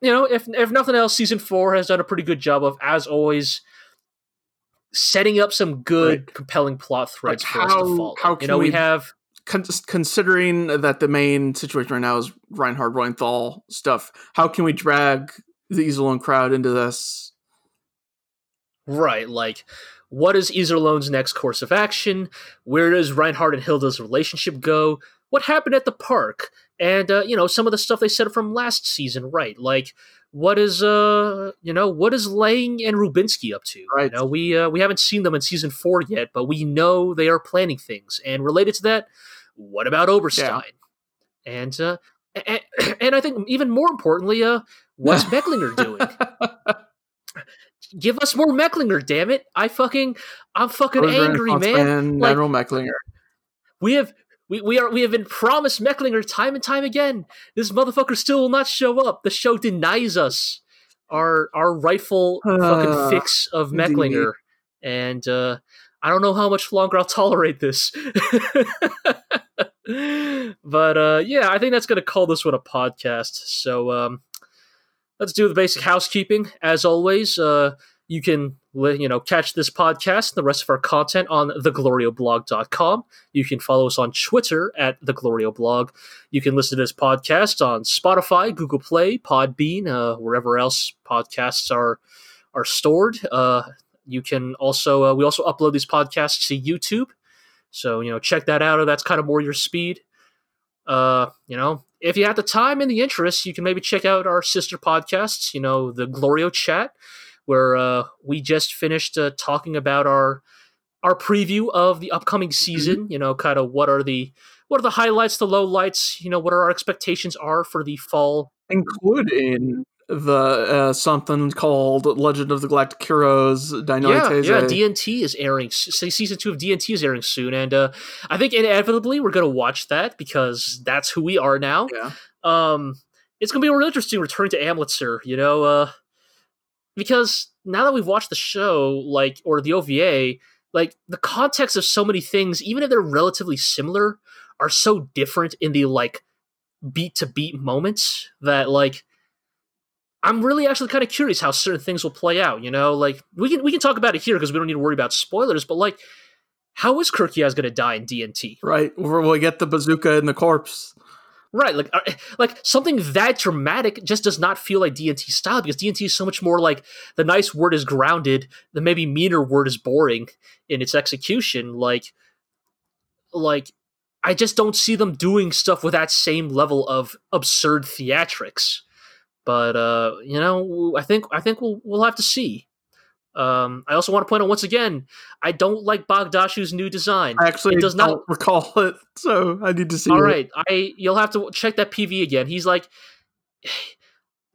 you know, if if nothing else, season four has done a pretty good job of, as always, setting up some good, right. compelling plot threads like for how, us to follow. How can you know, we, we have con- considering that the main situation right now is Reinhard Reuenthal stuff. How can we drag the Iserlohn crowd into this? Right, like. What is Iserlohn's next course of action? Where does Reinhard and Hilda's relationship go? What happened at the park? And, uh, you know, some of the stuff they said from last season, right? Like, what is, uh, you know, what is Lang and Rubinsky up to? Right. You know, we, uh, we haven't seen them in season four yet, but we know they are planning things. And related to that, what about Oberstein? Yeah. And, uh, and, and I think even more importantly, uh, what's Mecklinger doing? Give us more Mecklinger, damn it! I fucking, I'm fucking President angry, man. Like, General Mecklinger. We have, we, we are, we have been promised Mecklinger time and time again. This motherfucker still will not show up. The show denies us our our rightful uh, fucking fix of Mecklinger, indeed. and uh, I don't know how much longer I'll tolerate this. But uh, yeah, I think that's gonna call this one a podcast. So. Um, Let's do the basic housekeeping. As always, uh, you can you know catch this podcast and the rest of our content on the glorio blog dot com. You can follow us on Twitter at the glorio blog. You can listen to this podcast on Spotify, Google Play, Podbean, uh, wherever else podcasts are are stored. Uh, you can also uh, we also upload these podcasts to YouTube, so you know check that out if that's kind of more your speed. Uh, you know. If you have the time and the interest, you can maybe check out our sister podcasts, you know, the Glorio Chat, where uh, we just finished uh, talking about our our preview of the upcoming season, mm-hmm. you know, kind of what are the what are the highlights, the lowlights, you know, what are our expectations are for the fall. Including the uh, something called Legend of the Galactic Heroes. Dynamite yeah, yeah, D N T is airing. Season two of D N T is airing soon, and uh, I think inevitably we're going to watch that because that's who we are now. Yeah. Um, it's going to be a real interesting return to Amlitzer, you know, uh, because now that we've watched the show, like or the O V A, like the context of so many things, even if they're relatively similar, are so different in the like beat to beat moments that like. I'm really actually kind of curious how certain things will play out, you know? Like, we can we can talk about it here because we don't need to worry about spoilers, but, like, how is Kircheis going to die in D N T? Right, where we'll get the bazooka and the corpse. Right, like, like something that dramatic just does not feel like D N T style because D N T is so much more like the nice word is grounded, the maybe meaner word is boring in its execution. Like, like I just don't see them doing stuff with that same level of absurd theatrics. But uh, you know, I think I think we'll we'll have to see. Um, I also want to point out once again, I don't like Bogdashu's new design. I actually it does don't not... recall it, so I need to see. All it. right, I you'll have to check that P V again. He's like,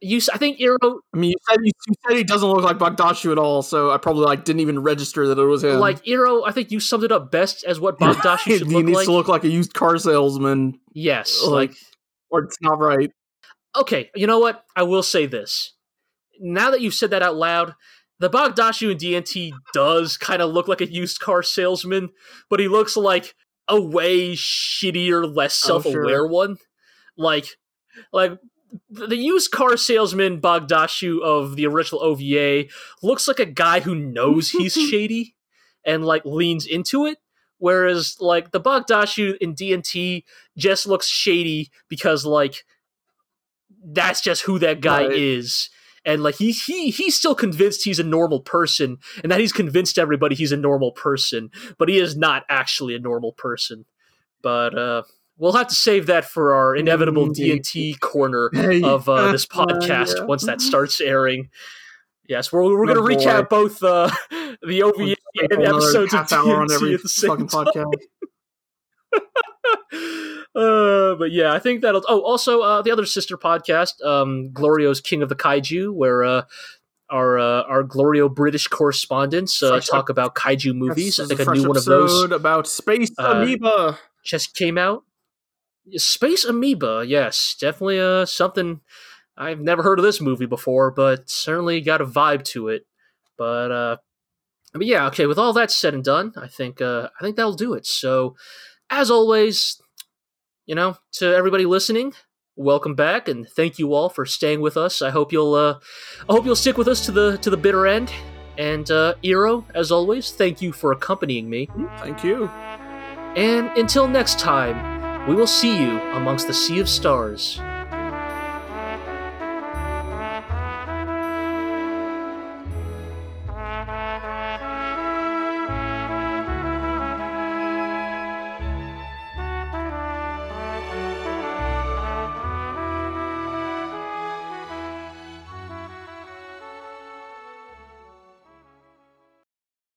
you. I think Iro. I mean, you said you, you said he doesn't look like Bogdashu at all, so I probably like didn't even register that it was him. Like Iro, I think you summed it up best as what Bogdashu should look like. He needs to look like a used car salesman. Yes, like, like or it's not right. Okay, you know what? I will say this. Now that you've said that out loud, the Bogdashu in D N T does kind of look like a used car salesman, but he looks like a way shittier, less self-aware oh, sure. one. Like, like the used car salesman Bogdashu of the original O V A looks like a guy who knows he's shady and like leans into it. Whereas like the Bogdashu in D N T just looks shady because like that's just who that guy right. is. And like, he, he, he's still convinced he's a normal person and that he's convinced everybody he's a normal person, but he is not actually a normal person. But, uh, we'll have to save that for our inevitable D N T corner of, uh, this podcast. Uh, yeah. Once that starts airing. Yes. We're, we're going to recap both, uh, the O V A and episodes of D N T at the same time. Uh, but yeah, I think that'll. Oh, also uh, the other sister podcast, um, Glorio's King of the Kaiju, where uh, our uh, our Glorio British correspondents uh, talk up. about kaiju movies. Yes, I think a, a new one of those about Space uh, Amoeba just came out. Space Amoeba, yes, definitely uh, something I've never heard of this movie before, but certainly got a vibe to it. But uh, I mean, yeah, okay. With all that said and done, I think uh, I think that'll do it. So, as always, you know, to everybody listening, welcome back, and thank you all for staying with us. I hope you'll uh, I hope you'll stick with us to the to the bitter end. And uh, Eero, as always, thank you for accompanying me. Thank you. And until next time, we will see you amongst the sea of stars.